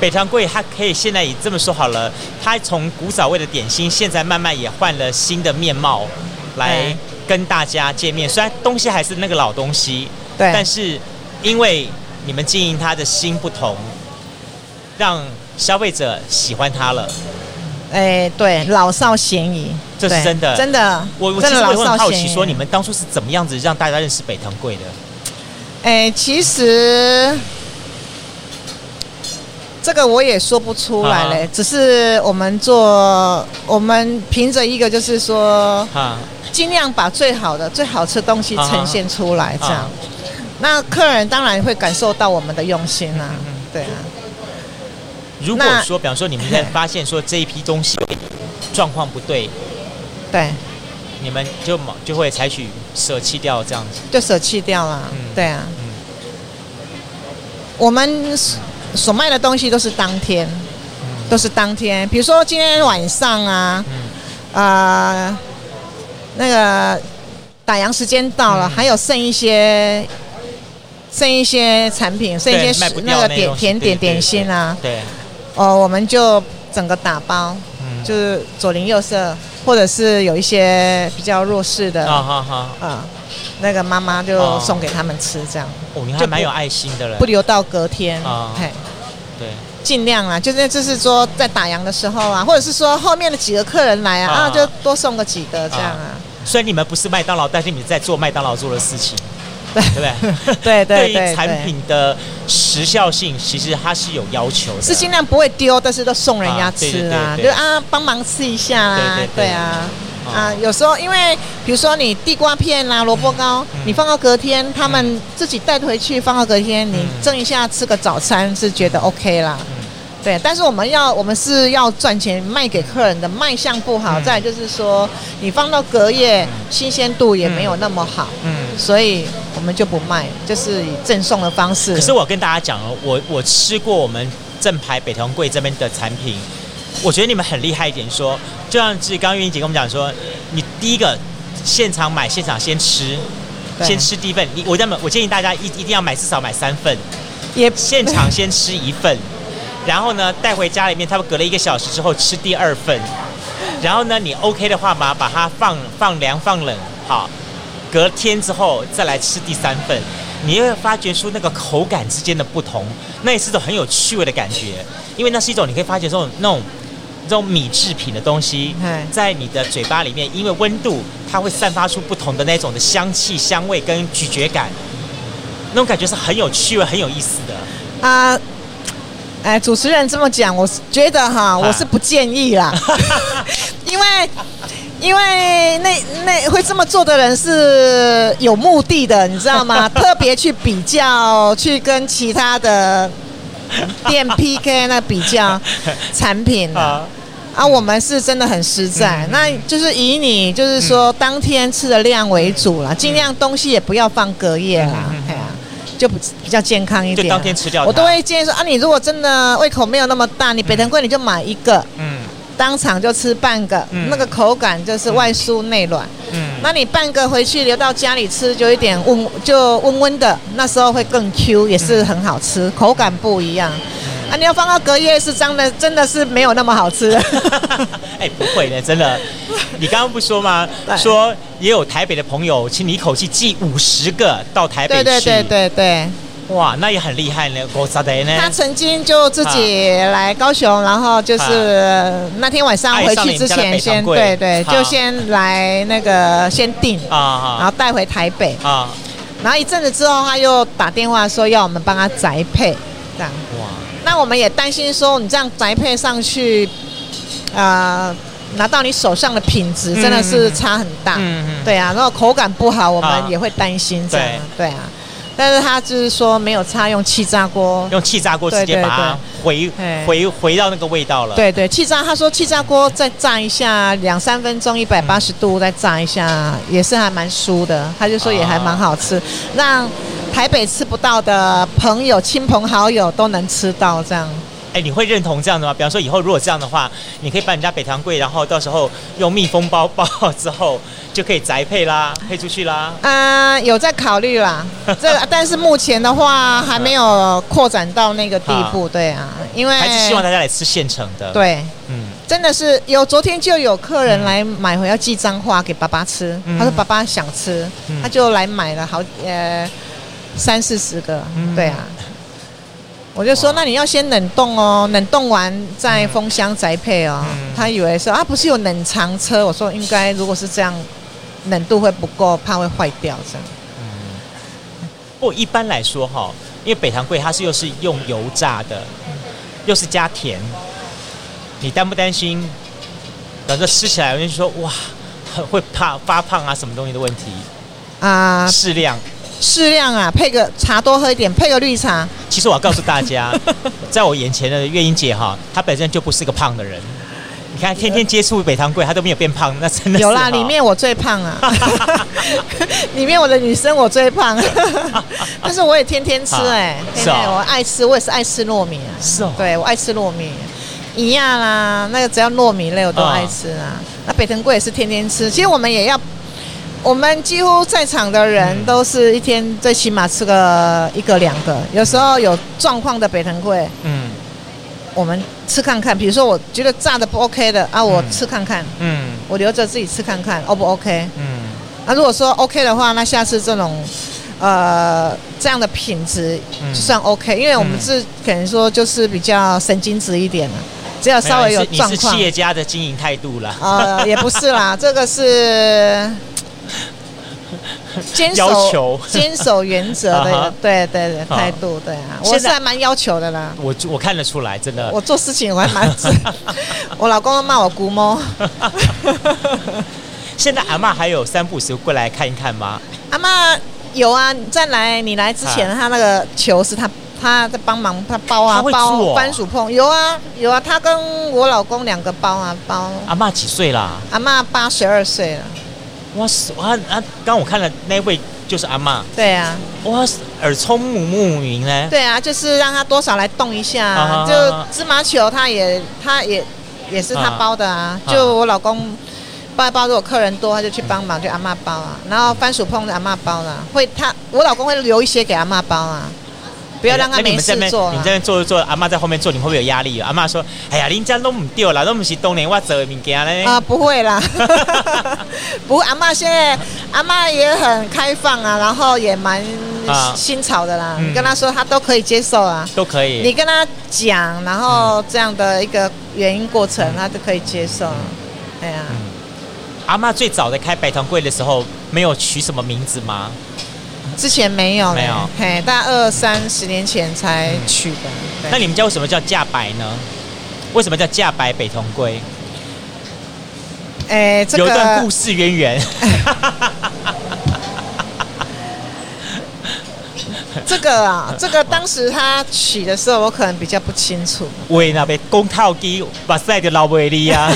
北糖粿它可以现在也这么说好了，它从古早味的点心，现在慢慢也换了新的面貌。来跟大家见面，虽然东西还是那个老东西，对，但是因为你们经营它的心不同，让消费者喜欢它了。哎、欸，对，老少咸宜，这是真的，真的。我我其实我很好奇，说你们当初是怎么样子让大家认识北糖粿的？哎、欸，其实这个我也说不出来嘞、啊，只是我们做，我们凭着一个就是说。啊尽量把最好的、最好吃的东西呈现出来，这样、啊啊，那客人当然会感受到我们的用心啦、啊嗯。对啊。如果说，比方说你们在发现说这一批东西状况不对，对，你们就就会采取舍弃掉这样子，就舍弃掉了、嗯。对啊、嗯。我们所卖的东西都是当天，嗯、都是当天。比如说今天晚上啊，啊、嗯。呃那个打烊时间到了、嗯，还有剩一些，剩一些产品，剩一些那个点甜点点心啊。对。哦、呃，我们就整个打包，嗯、就是左邻右舍或者是有一些比较弱势的啊哈哈、嗯，那个妈妈就送给他们吃这样。哦，你还蛮有爱心的了，不留到隔天。啊、嗯，对，尽量啊，就是就是说在打烊的时候啊，或者是说后面的几个客人来啊，啊，啊就多送个几个这样啊。虽然你们不是麦当劳，但是你们在做麦当劳做的事情。对不对？对对 对, 对于产品的时效性，其实它是有要求的，是尽量不会丢，但是都送人家吃啊，啊对对对对就啊帮忙吃一下啦、啊， 对, 对, 对, 对, 对啊、哦、啊，有时候因为比如说你地瓜片啦、啊、萝卜糕、嗯，你放到隔天、嗯，他们自己带回去放到隔天，嗯、你蒸一下吃个早餐是觉得 OK 啦。嗯对，但是我们要，我们是要赚钱卖给客人的，卖相不好。嗯、再来就是说，你放到隔夜，嗯、新鲜度也没有那么好，嗯，所以我们就不卖，就是以赠送的方式。可是我跟大家讲哦，我我吃过我们正牌北屯柜这边的产品，我觉得你们很厉害一点说，说就像是刚玉英姐跟我们讲说，你第一个现场买，现场先吃，先吃第一份。你我那么我建议大家一一定要买至少买三份，也现场先吃一份。然后呢，带回家里面，他们隔了一个小时之后吃第二份。然后呢，你 OK 的话嘛，把它放放凉、放冷，好，隔天之后再来吃第三份，你会发觉出那个口感之间的不同，那也是一种很有趣味的感觉，因为那是一种你可以发觉这种那种这种米制品的东西，在你的嘴巴里面，因为温度，它会散发出不同的那种的香气、香味跟咀嚼感，那种感觉是很有趣味、很有意思的啊。Uh...哎，主持人这么讲，我觉得哈，我是不建议啦，因为因为那那会这么做的人是有目的的，你知道吗？特别去比较，去跟其他的店 P K 那比较产品啊。啊，我们是真的很实在，嗯、那就是以你就是说、嗯、当天吃的量为主啦，尽量东西也不要放隔夜啦，嗯嗯嗯就比较健康一点，就当天吃掉它。我都会建议说啊，你如果真的胃口没有那么大，你北藤贵你就买一个，嗯，当场就吃半个，嗯、那个口感就是外酥内软，嗯，那你半个回去留到家里吃，就有点温，就温温的，那时候会更 Q， 也是很好吃，嗯、口感不一样。啊，你要放到隔夜是真的，真的是没有那么好吃。哎，不会的，真的。你刚刚不说吗？说也有台北的朋友，请你一口气寄五十个到台北去。对对对对对。哇，那也很厉害呢，五十个呢。他曾经就自己来高雄，然后就是那天晚上回去之前先，对对，就先来那个先订啊，然后带回台北啊。然后一阵子之后，他又打电话说要我们帮他宅配，这样。哇。那我们也担心说，你这样宅配上去，呃，拿到你手上的品质真的是差很大，嗯嗯、对啊，然后口感不好，我们也会担心这样、啊对，对啊。但是他就是说没有差，用气炸锅，用气炸锅直接把它回回回到那个味道了。对对，气炸，他说气炸锅再炸一下两三分钟，一百八十度再炸一下，也是还蛮酥的。他就说也还蛮好吃，啊、让台北吃不到的朋友、亲朋好友都能吃到这样。哎、欸，你会认同这样的吗？比方说以后如果这样的话，你可以把人家北糖柜，然后到时候用密封包包之后，就可以宅配啦，配出去啦。啊、呃，有在考虑啦，这但是目前的话还没有扩展到那个地步，啊对啊，因为还是希望大家来吃现成的。对，嗯，真的是有昨天就有客人来买回要寄彰化给爸爸吃，嗯、他说爸爸想吃，嗯、他就来买了好呃三四十个，嗯、对啊。我就说，那你要先冷冻哦，冷冻完再封箱宅配哦。嗯、他以为说啊，不是有冷藏车？我说应该，如果是这样，冷度会不够，怕会坏掉这样。嗯，不，一般来说哈，因为北糖粿它是又是用油炸的，又是加甜，你担不担心？等着吃起来，人家说哇，会怕发胖啊，什么东西的问题啊？适量。适量啊，配个茶多喝一点，配个绿茶。其实我要告诉大家，在我眼前的月英姐哈，她本身就不是个胖的人。你看，天天接触北糖粿，她都没有变胖，那真的是有啦。里面我最胖啊，里面我的女生我最胖，但是我也天天吃哎、欸，是、哦、我爱吃，我也是爱吃糯米啊，是哦，对我爱吃糯米。一样啦，那个只要糯米类我都爱吃啊。嗯、那北糖粿也是天天吃，其实我们也要。我们几乎在场的人都是一天最起码吃个一个两个，有时候有状况的北藤贵，嗯，我们吃看看，比如说我觉得炸的不 OK 的啊，我吃看看，嗯，我留着自己吃看看 O 不 OK， 嗯，那、啊、如果说 OK 的话，那下次这种呃这样的品质就算 OK，、嗯、因为我们是、嗯、可能说就是比较神经质一点了、啊。只要稍微有状况，你是企业家的经营态度啦。呃，也不是啦，这个是坚守坚守原则的，uh-huh. 对对对，态度、uh-huh. 对啊，我是还蛮要求的啦。我我看得出来，真的。我做事情我还蛮直，我老公都骂我姑猫。现在阿嬷还有三不五时过来看一看吗？阿嬷有啊，在来你来之前，她、uh. 那个球是她。他在帮忙，他包啊包番薯碰，有啊有啊，他跟我老公两个包啊包。阿嬷几岁啦？阿嬷八十二岁了。哇塞！啊啊！刚我看了那位就是阿嬷。对啊。哇，耳聪目目明呢。对啊，就是让他多少来动一下，啊、就芝麻球，他也他也也是他包的啊。啊就我老公包一包，如果客人多，他就去帮忙，就阿嬷包啊。然后番薯碰的阿嬷包啦、啊，会他我老公会留一些给阿嬷包啊。不要让他没事做、啊。你们这边做就做，阿嬷在后面做，你会不会有压力、啊？阿嬷说：“哎呀，人家都唔对啦，都唔是当年我做的物件嘞。”啊，不会啦，不，阿嬷现在阿嬷也很开放啊，然后也蛮新潮的啦。啊、你跟她说，她都可以接受啊，都可以。你跟她讲，然后这样的一个原因过程，她、嗯、都可以接受。哎呀、啊嗯，阿嬷最早的开百团柜的时候，没有取什么名字吗？之前没有没有，嘿，大概二三十年前才取的。嗯、那你们家为什么叫架白呢？为什么叫架白北同龟？哎、欸，这个有一段故事渊源。这个啊，这个当时他取的时候，我可能比较不清楚。喂，那边公套机，哇塞，就老美丽啊！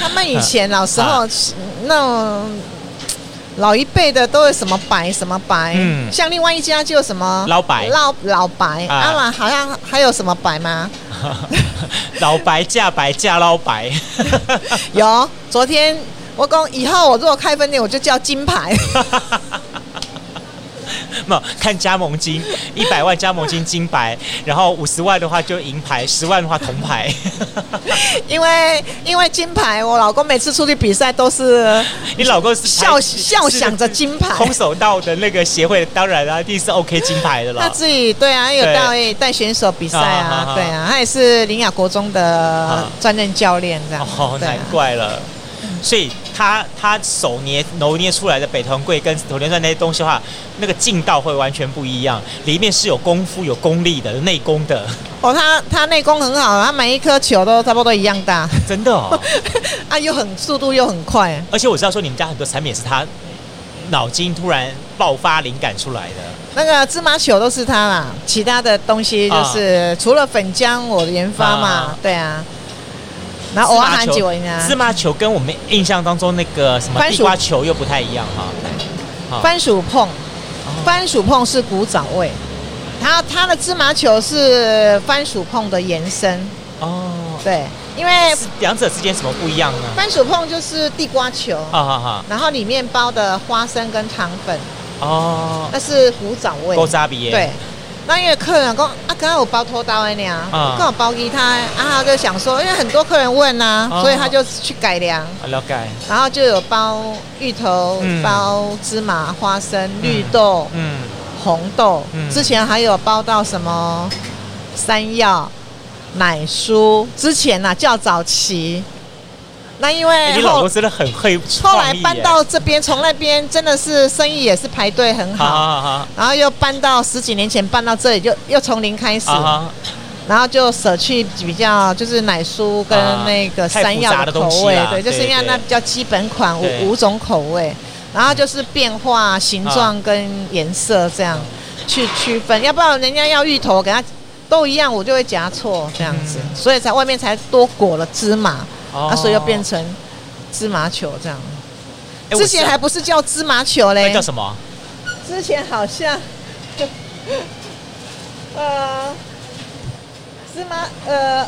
他们以前老时候、啊、那种。老一辈的都有什么白什么白、嗯，像另外一家就有什么老白老老白，阿、啊、兰、啊、好像还有什么白吗？老白嫁白嫁老白，有。昨天我讲以后我如果开分店，我就叫金牌。没有看加盟金，一百万加盟金金牌，然后五十万的话就银牌，十万的话铜牌。因为因为金牌，我老公每次出去比赛都是你老公是笑笑想着金牌，空手道的那个协会，当然啦、啊，一定是 OK 金牌的了。他自己对啊，有带带选手比赛啊，对啊，他也是苓雅国中的专任教练这样。哦，难怪了。所以他他手捏揉捏出来的北团粿跟头年蒜那些东西的话，那个劲道会完全不一样，里面是有功夫、有功力的、内功的。哦，他他内功很好，他每一颗球都差不多一样大。真的哦，啊，又很速度又很快。而且我知道说你们家很多产品是他脑筋突然爆发灵感出来的。那个芝麻球都是他啦，其他的东西就是、啊、除了粉浆我研发嘛，啊对啊。然后我喊几文啊！芝麻球跟我们印象当中那个什么地瓜球又不太一样哈。番薯碰，番薯碰是古早味，它它的芝麻球是番薯碰的延伸。哦，对，因为两者之间什么不一样呢？番薯碰就是地瓜球，然后里面包的花生跟糖粉。哦，那是古早味。古早味。对。那因为客人讲啊，刚刚我包拖刀哎呀，我刚好包给他，啊，他就想说，因为很多客人问啊，哦、所以他就去改良，了解，然后就有包芋头、嗯、包芝麻、花生、嗯、绿豆、嗯、红豆、嗯，之前还有包到什么山药、奶酥，之前啊较早期。那因为、欸、你老公真的很会创意，后来搬到这边，从那边真的是生意也是排队很好，好好好，然后又搬到十几年前搬到这里，就又从零开始，啊、然后就舍去比较就是奶酥跟那个山药的口味，啊、对，就剩下那比较基本款五五种口味，然后就是变化形状跟颜色这样、啊、去区分，要不然人家要芋头给他都一样，我就会夹错这样子、嗯，所以才外面才多裹了芝麻。Oh. 啊，所以又变成芝麻球这样。欸、之前还不是叫芝麻球嘞？那叫什么？之前好像，呃，芝麻呃，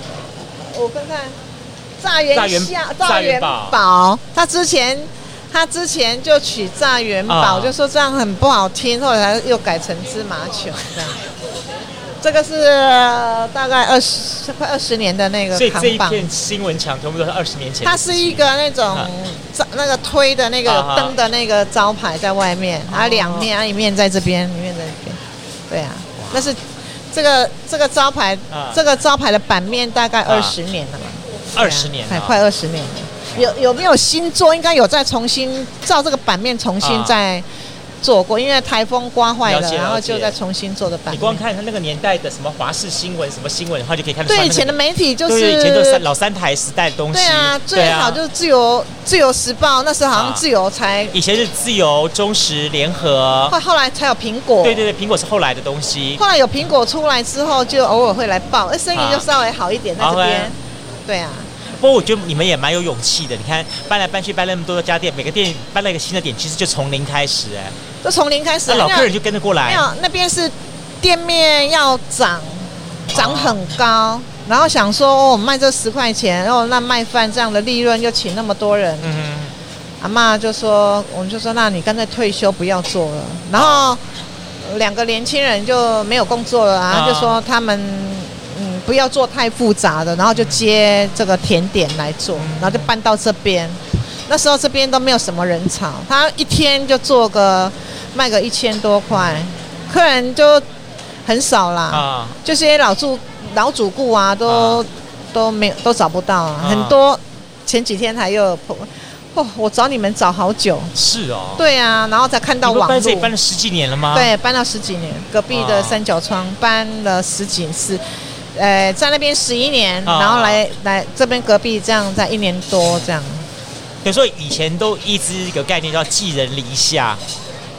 我看看，炸元下炸元宝，他之前他之前就取炸元宝， oh. 就说这样很不好听，后来又改成芝麻球这样。这个是大概二十快二十年的那个扛棒，所以这一片新闻墙全部都是二十年前的。它是一个那种、啊、那个推的那个灯的那个招牌在外面，啊、它两面，啊、一面在这边，一面在这边。对啊，那是这个这个招牌、啊，这个招牌的版面大概二十年了嘛，二十、啊啊、年了，快二十年了。有有没有新做？应该有再重新照这个版面重新再。啊做过，因为台风刮坏 了, 了, 了，然后就再重新做的版面。你光看他那个年代的什么华视新闻、什么新闻的话，就可以看得出来、那个。对，以前的媒体就是对以前都是老三台时代的东西。对啊，最好就是自由、啊、自由时报，那时候好像自由才。啊、以前是自由、中时、联合。后后来才有苹果。对对对，苹果是后来的东西。后来有苹果出来之后，就偶尔会来报，哎，生意就稍微好一点在这边。啊对啊。不过我觉得你们也蛮有勇气的，你看搬来搬去搬了那么多家店，每个店搬了一个新的点，其实就从零开始哎、欸，就从零开始，那老客人就跟着过来。没有，那边是店面要涨，涨很高，哦、然后想说哦，我卖这十块钱，然、哦、后那卖饭这样的利润又请那么多人，嗯、阿嬷就说，我们就说那你干脆退休不要做了，然后两个年轻人就没有工作了啊，哦、就说他们。嗯，不要做太复杂的，然后就接这个甜点来做，然后就搬到这边。那时候这边都没有什么人潮，他一天就做个卖个一千多块，客人就很少啦。啊，这些老主老主顾啊，都啊都没有都找不到啊，啊很多。前几天还有。哦，我找你们找好久。是哦。对啊，然后才看到网路。搬这里搬了十几年了吗？对，搬了十几年。隔壁的三角窗搬了十几次。呃，在那边十一年，然后来、啊、来这边隔壁这样，在一年多这样。有时候以前都一直一个概念叫寄人篱下，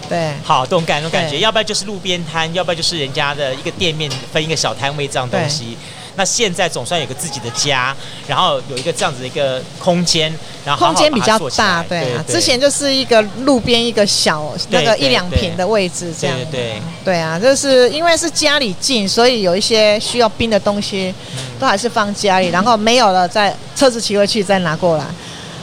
对，好，这种感这种感觉，要不然就是路边摊，要不然就是人家的一个店面分一个小摊位这样东西。那现在总算有个自己的家，然后有一个这样子的一个空间，然后好好空间比较大，对啊，对对对，之前就是一个路边一个小那个一两坪的位置这样，对对 对, 对, 对啊，就是因为是家里近，所以有一些需要冰的东西、嗯、都还是放家里，然后没有了再车子骑回去再拿过来。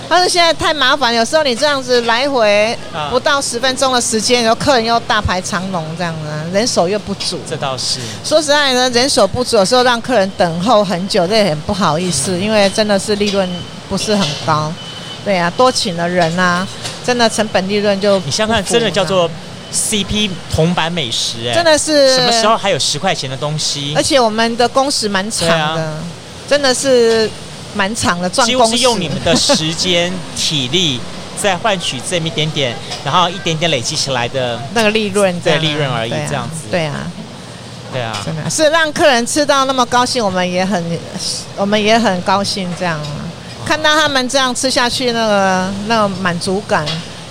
但是现在太麻烦，有时候你这样子来回不到十分钟的时间，然后客人又大排长龙这样啊，人手又不足。这倒是。说实在呢，人手不足，有时候让客人等候很久，这也很不好意思，因为真的是利润不是很高。对啊，多请了人啊，真的成本利润就不。你想看，真的叫做 C P 铜板美食、欸，真的是。什么时候还有十块钱的东西？而且我们的工时蛮长的、啊，真的是。蛮长的状况，几乎是用你们的时间、体力在换取这么一点点，然后一点点累积起来的那个利润，对利润而已，这样子。对啊，对啊，真的是让客人吃到那么高兴，我们也很，我们也很高兴，这样看到他们这样吃下去，那个那个满足感、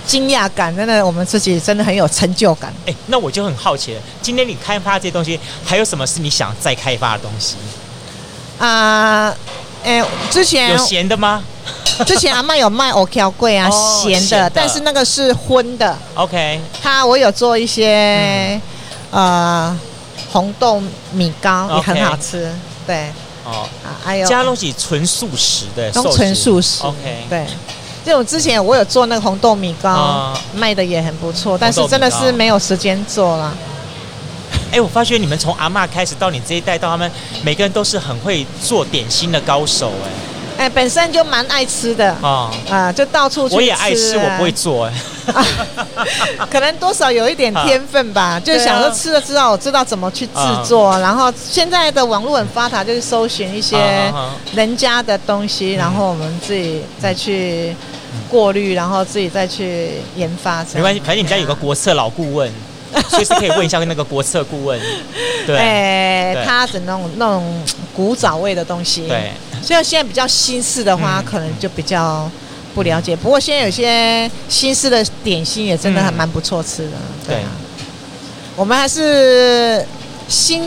惊讶感，真的我们自己真的很有成就感。哎，那我就很好奇了，今天你开发这些东西，还有什么是你想再开发的东西？啊、呃。哎、欸，之前有咸的吗？之前阿嬷有卖藕条粿啊，咸、哦、的, 的，但是那个是荤的。OK， 它我有做一些、嗯、呃红豆米糕， okay. 也很好吃。对，哦，还、啊、有加东西纯素食的，都纯素食。OK， 对，就我之前我有做那个红豆米糕，哦、卖的也很不错，但是真的是没有时间做啦。哎、欸，我发觉你们从阿嬷开始到你这一代，到他们每个人都是很会做点心的高手、欸，哎，哎，本身就蛮爱吃的啊、哦呃，就到处去吃、啊。我也爱吃，我不会做、欸，哎、啊，可能多少有一点天分吧，啊、就是想说吃了之后，我知道怎么去制作、啊。然后现在的网络很发达，就是搜寻一些人家的东西，啊啊啊、然后我们自己再去过滤，然后自己再去研发。没关系，反正你们家有个国策老顾问。所以是可以问一下那个国策顾问，对，哎、欸，他整那种那种古早味的东西，对，所以现在比较新式的话、嗯，可能就比较不了解。不过现在有些新式的点心也真的还蛮不错吃的，嗯、对啊。我们还是新，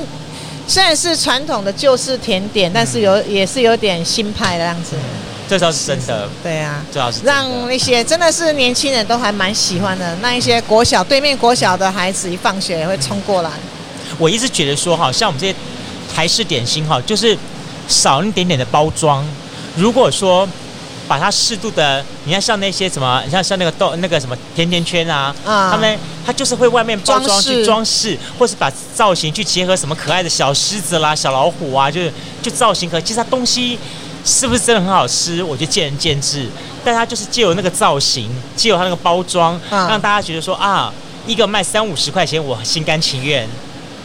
虽然是传统的旧式甜点，但是有、嗯、也是有点新派的样子。这倒是真的，对啊，这倒是真的让那些真的是年轻人都还蛮喜欢的。那一些国小对面国小的孩子一放学也会冲过来。我一直觉得说，好像我们这些台式点心，哈，就是少一点点的包装。如果说把它适度的，你看像那些什么，你像像那个豆那个什么甜甜圈啊，啊他们它就是会外面包装去装饰，或是把造型去结合什么可爱的小狮子啦、小老虎啊，就是就造型可。其实它东西是不是真的很好吃，我觉得见仁见智。但它就是藉由那个造型，藉由它那个包装，啊、让大家觉得说啊，一个卖三五十块钱，我心甘情愿。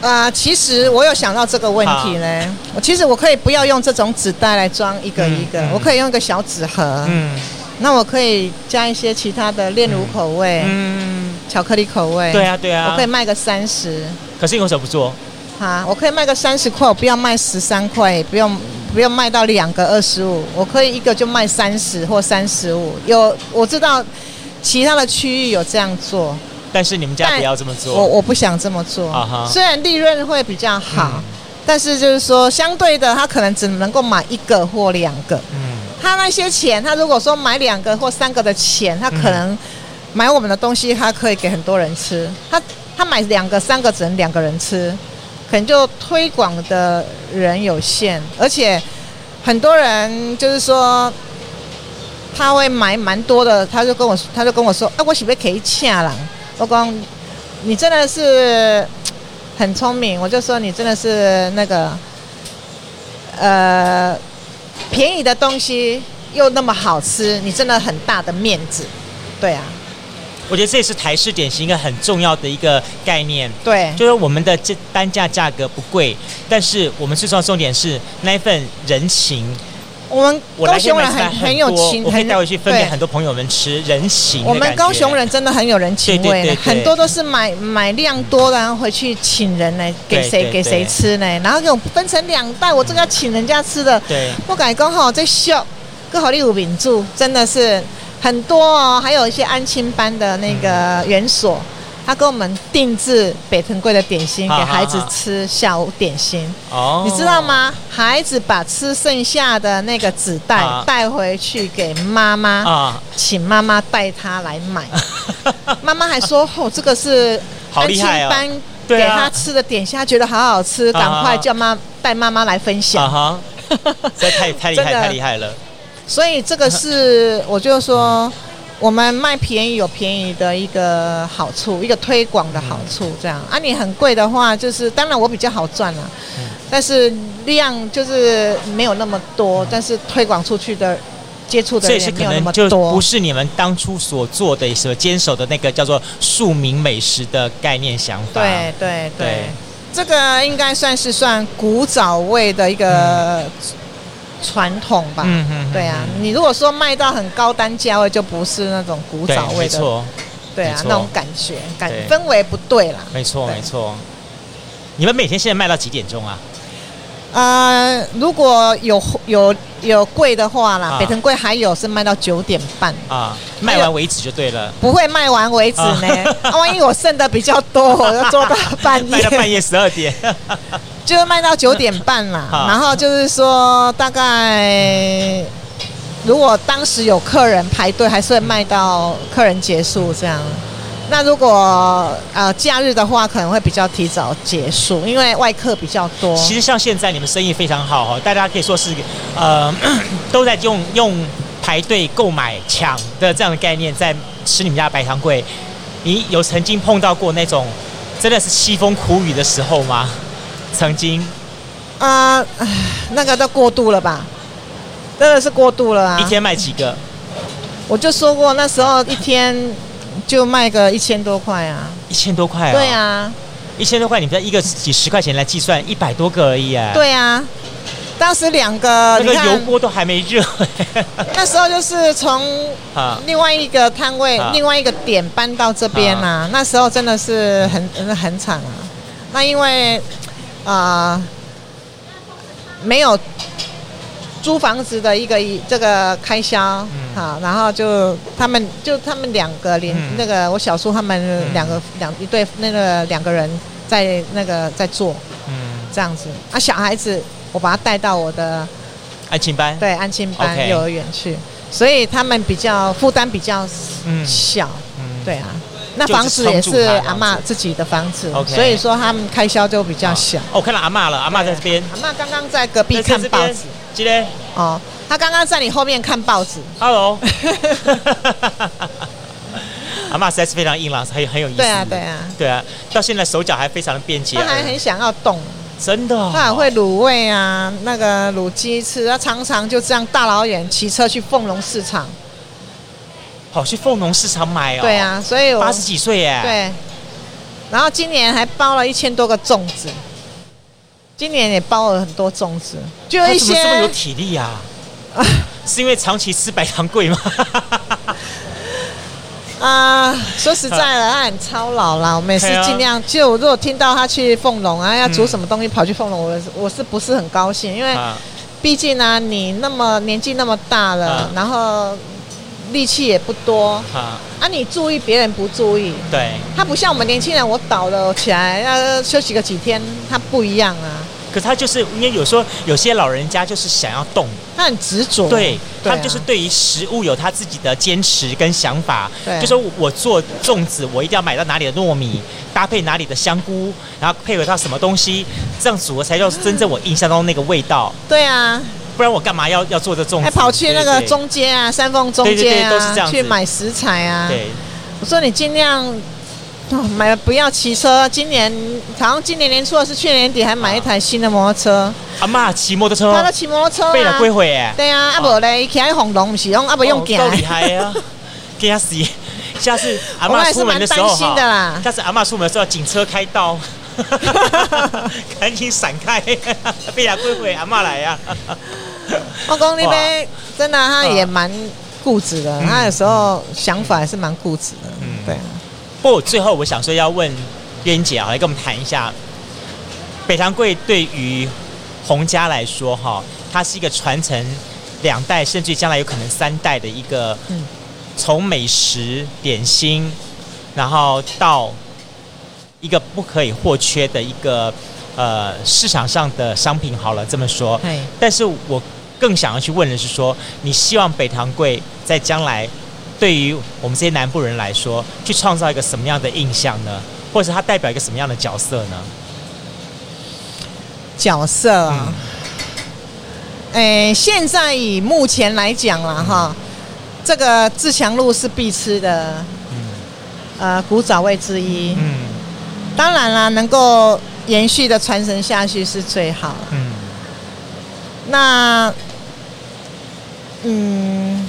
啊、呃，其实我有想到这个问题呢。我其实我可以不要用这种纸袋来装一个一个，嗯嗯、我可以用一个小纸盒。嗯，那我可以加一些其他的炼乳口味，嗯，巧克力口味。对啊，对啊。我可以卖个三十。可是你为什么不做？啊，我可以卖个三十块，我不要卖十三块，不用不用卖到两个二十五，我可以一个就卖三十或三十五。有我知道其他的区域有这样做。但是你们家不要这么做，我我不想这么做。Uh-huh. 虽然利润会比较好，嗯、但是就是说，相对的，他可能只能够买一个或两个。嗯，他那些钱，他如果说买两个或三个的钱，他可能买我们的东西，他可以给很多人吃。他他买两个、三个只能两个人吃，可能就推广的人有限，而且很多人就是说。他会买蛮多的，他就跟我他就跟我说，啊，我是不是可以请人？我讲你真的是很聪明，我就说你真的是那个呃便宜的东西又那么好吃，你真的很大的面子，对啊。我觉得这也是台式点心一个很重要的一个概念，对，就是我们的这单价价格不贵，但是我们最重要的重点是那一份人情。我们高雄人很很有情，我可以带回去分给很多朋友们吃，人情。我们高雄人真的很有人情味，对对对对，很多都是买买量多，然后回去请人来给谁给谁吃呢？然后给我分成两袋，我这个要请人家吃的。对，我感觉好在笑，跟好利有民主真的是很多哦，还有一些安亲班的那个园所，他给我们定制北屯贵的点心给孩子吃下午点心，哦，你知道吗？孩子把吃剩下的那个纸袋带回去给妈妈，请妈妈带他来买。妈妈还说：“哦，这个是安亲班给他吃的点心，他觉得好好吃，赶快叫妈带妈妈来分享。”这太太厉害，太厉害了。所以这个是我就说。我们卖便宜有便宜的一个好处，一个推广的好处，这样啊。你很贵的话，就是当然我比较好赚啦，但是量就是没有那么多，但是推广出去的接触的人也没有那么多。这也是可能就不是你们当初所做的、所坚守的那个叫做庶民美食的概念想法。对对 对, 对，这个应该算是算古早味的一个。嗯传统吧，嗯嗯，对啊，你如果说卖到很高单价位，就不是那种古早味的，对啊，那种感觉感氛围不对啦，没错没错。你们每天现在卖到几点钟啊？呃，如果有有有柜的话啦，啊、北屯柜还有是卖到九点半啊，卖完为止就对了。不会卖完为止呢，啊啊、万一我剩的比较多，我就做到半夜，卖到半夜十二点。就是卖到九点半啦，然后就是说大概如果当时有客人排队，还是会卖到客人结束这样。那如果呃假日的话，可能会比较提早结束，因为外客比较多。其实像现在你们生意非常好，大家可以说是呃都在用用排队购买抢的这样的概念在吃你们家的白糖粿。你有曾经碰到过那种真的是凄风苦雨的时候吗？曾经，啊、呃，那个都过度了吧？真的是过度了啊！一天卖几个？我就说过那时候一天就卖个一千多块啊！一千多块啊、哦！对啊，一千多块，你们一个几十块钱来计算，一百多个而已啊！对啊，当时两个那个油锅都还没热，那时候就是从另外一个摊位、啊、另外一个点搬到这边啊，啊那时候真的是很很惨啊！那因为。啊、呃，没有租房子的一个这个开销，好、嗯啊，然后就他们就他们两个连、嗯、那个我小叔他们两个、嗯、两一对那个两个人在那个在做，嗯，这样子啊，小孩子我把他带到我的安亲班，对安亲班、okay. 幼儿园去，所以他们比较负担比较小，嗯嗯、对啊。那房子也是阿嬤自己的房子，所以说他们开销就比较小。哦，我看到阿嬤了，阿嬤在这边。阿嬤刚刚在隔壁看报纸。今天。哦，他刚刚在你后面看报纸。Hello 阿嬤实在是非常硬朗，很很有意思的。对啊，对啊，对啊，到现在手脚还非常的便捷。他还很想要动，真的、哦。他很会卤味啊，那个卤鸡翅，他常常就这样大老远骑车去凤龙市场，跑去凤龙市场买哦。对啊，所以我八十几岁耶。对。然后今年还包了一千多个粽子，今年也包了很多粽子，就一些。他怎么这么有体力啊？啊是因为长期吃白糖粿吗？啊、呃，说实在的，他很操劳啦。我每次尽量，就我如果听到他去凤龙啊，要煮什么东西跑去凤龙，我我是不是很高兴？因为毕竟呢、啊，你那么年纪那么大了，啊、然后力气也不多啊，啊，你注意别人不注意，对，他不像我们年轻人，我倒了起来要休息个几天，他不一样啊。可是他就是因为有时候有些老人家就是想要动，他很执着，对，对啊、他就是对于食物有他自己的坚持跟想法，对，就说我做粽子，我一定要买到哪里的糯米，搭配哪里的香菇，然后配合到什么东西，这样煮才叫真正我印象中那个味道。对啊，不然我干嘛要要做这粽子？还跑去那个中街啊，三凤中街啊，对对对，都是这样子去买食材啊。对，我说你尽量。买不要骑车，今年好像今年年初的是去年底还买一台新的摩托车。阿嬤骑摩托车，她都骑摩托车、啊，被人归回哎。对啊，阿伯嘞，骑在红龙不是用，阿伯用脚。够厉害啊！惊死！下次阿嬤出门的时候哈，下次阿嬤出门的时候，警车开道，赶紧闪开，被人归回阿嬤来啊！我讲你呗，真的他也蛮固执的、嗯，他有时候想法也是蛮固执的，嗯，对。不过最后我想说要问月英姐啊，来跟我们谈一下北糖粿对于洪家来说哈，它是一个传承两代甚至将来有可能三代的一个，从美食点心，然后到一个不可以或缺的一个呃市场上的商品好了这么说。但是我更想要去问的是说，你希望北糖粿在将来对于我们这些南部人来说，去创造一个什么样的印象呢？或者它代表一个什么样的角色呢？角色啊，哎、嗯欸，现在以目前来讲啦，哈、嗯，这个自强路是必吃的，嗯，呃，古早味之一，嗯，当然啦，能够延续的传承下去是最好，嗯，那，嗯。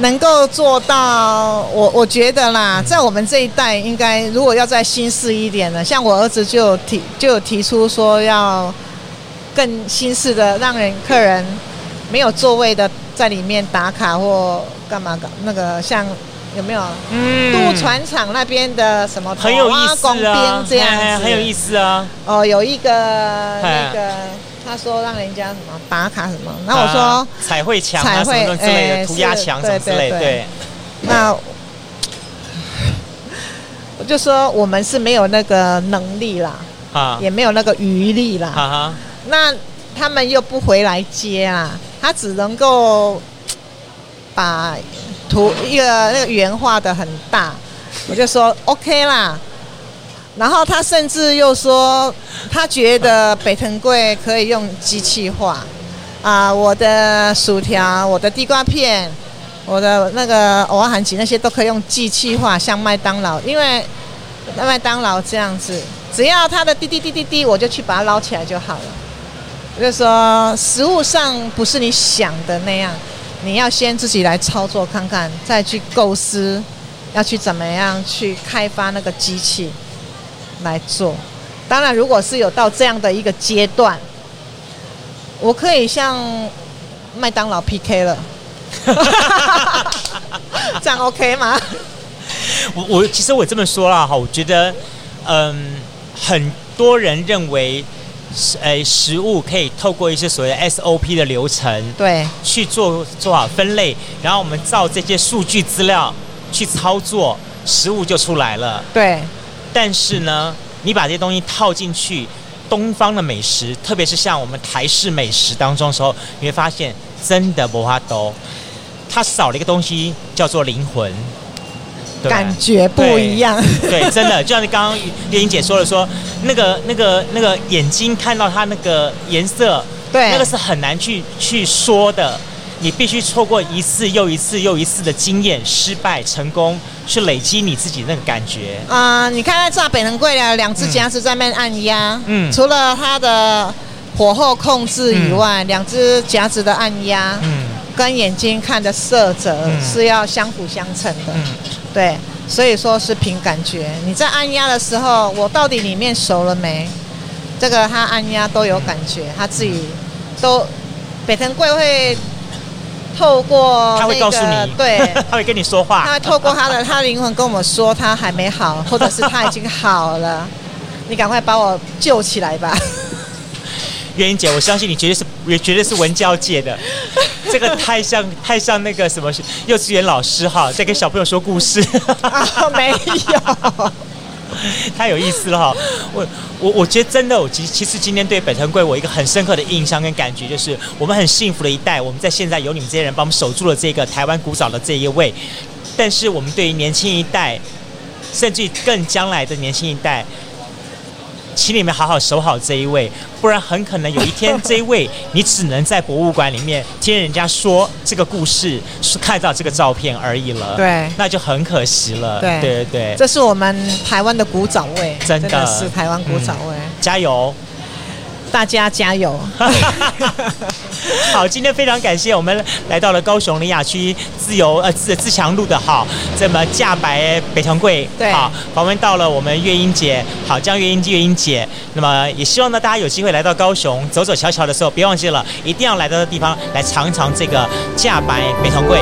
能够做到，我我觉得啦，在我们这一代，应该如果要再新式一点的，像我儿子就有提就有提出说要更新式的，让人客人没有座位的在里面打卡或干嘛搞那个，像有没有？嗯，渡船厂那边的什么很有意思啊，这样子很有意思啊。哦，有一个那个。他说让人家什么打卡什么，那我说、啊、彩绘墙啊什么之类的，涂鸦墙什么之类的， 对, 對, 對, 對, 對。那我就说我们是没有那个能力啦，啊，也没有那个余力啦，啊、那他们又不回来接啦，他只能够把图一个那个圆画的很大，我就说 OK 啦。然后他甚至又说，他觉得北糖粿可以用机器化，啊、呃，我的薯条、我的地瓜片、我的那个蚵仔韓吉那些都可以用机器化，像麦当劳，因为麦当劳这样子，只要它的滴滴滴滴滴，我就去把它捞起来就好了。我就说，食物上不是你想的那样，你要先自己来操作看看，再去构思，要去怎么样去开发那个机器。来做，当然，如果是有到这样的一个阶段，我可以像麦当劳 P K 了，这样 OK 吗？我我其实我这么说啦哈，我觉得，嗯，很多人认为，诶、呃，食物可以透过一些所谓的 S O P 的流程，对，去做做好分类，然后我们照这些数据资料去操作，食物就出来了，对。但是呢，你把这些东西套进去东方的美食，特别是像我们台式美食当中的时候，你会发现真的没法兜，它少了一个东西叫做灵魂，对，感觉不一样。对，对真的，就像你刚刚月英姐说了说，说那个那个那个眼睛看到它那个颜色，对，那个是很难去去说的，你必须透过一次又一次又一次的经验、失败、成功，去累积你自己那个感觉。啊、呃，你看他炸北藤贵了，两只夹子在那边按压，嗯，除了他的火候控制以外，嗯、两只夹子的按压，嗯，跟眼睛看的色泽是要相辅相成的，嗯、对，所以说是凭感觉。你在按压的时候，我到底里面熟了没？这个他按压都有感觉，他自己都北藤贵会。透过、那個、他会告诉你，对，他会跟你说话，他会透过他的他灵魂跟我们说他还没好，或者是他已经好了，你赶快把我救起来吧。袁英姐，我相信你绝对是，也绝对是文教界的，这个太像太像那个什么幼稚园老师哈，在跟小朋友说故事。啊，没有。太有意思了哈！我我我觉得真的，我其其实今天对北藤贵我一个很深刻的印象跟感觉，就是我们很幸福的一代，我们在现在有你们这些人帮我们守住了这个台湾古早的这一位，但是我们对于年轻一代，甚至更将来的年轻一代，请你们好好守好这一位，不然很可能有一天这一位你只能在博物馆里面听人家说这个故事，看到这个照片而已了。对，那就很可惜了。对对对，这是我们台湾的古早味，真的，真的是台湾古早味、嗯。加油，大家加油！好，今天非常感谢我们来到了高雄苓雅区自由呃自自强路的好，这么架白北藤贵对好访问到了我们月英姐好江月英月英姐，那么也希望呢大家有机会来到高雄走走瞧瞧的时候，别忘记了一定要来到的地方来尝一尝这个架白北藤贵。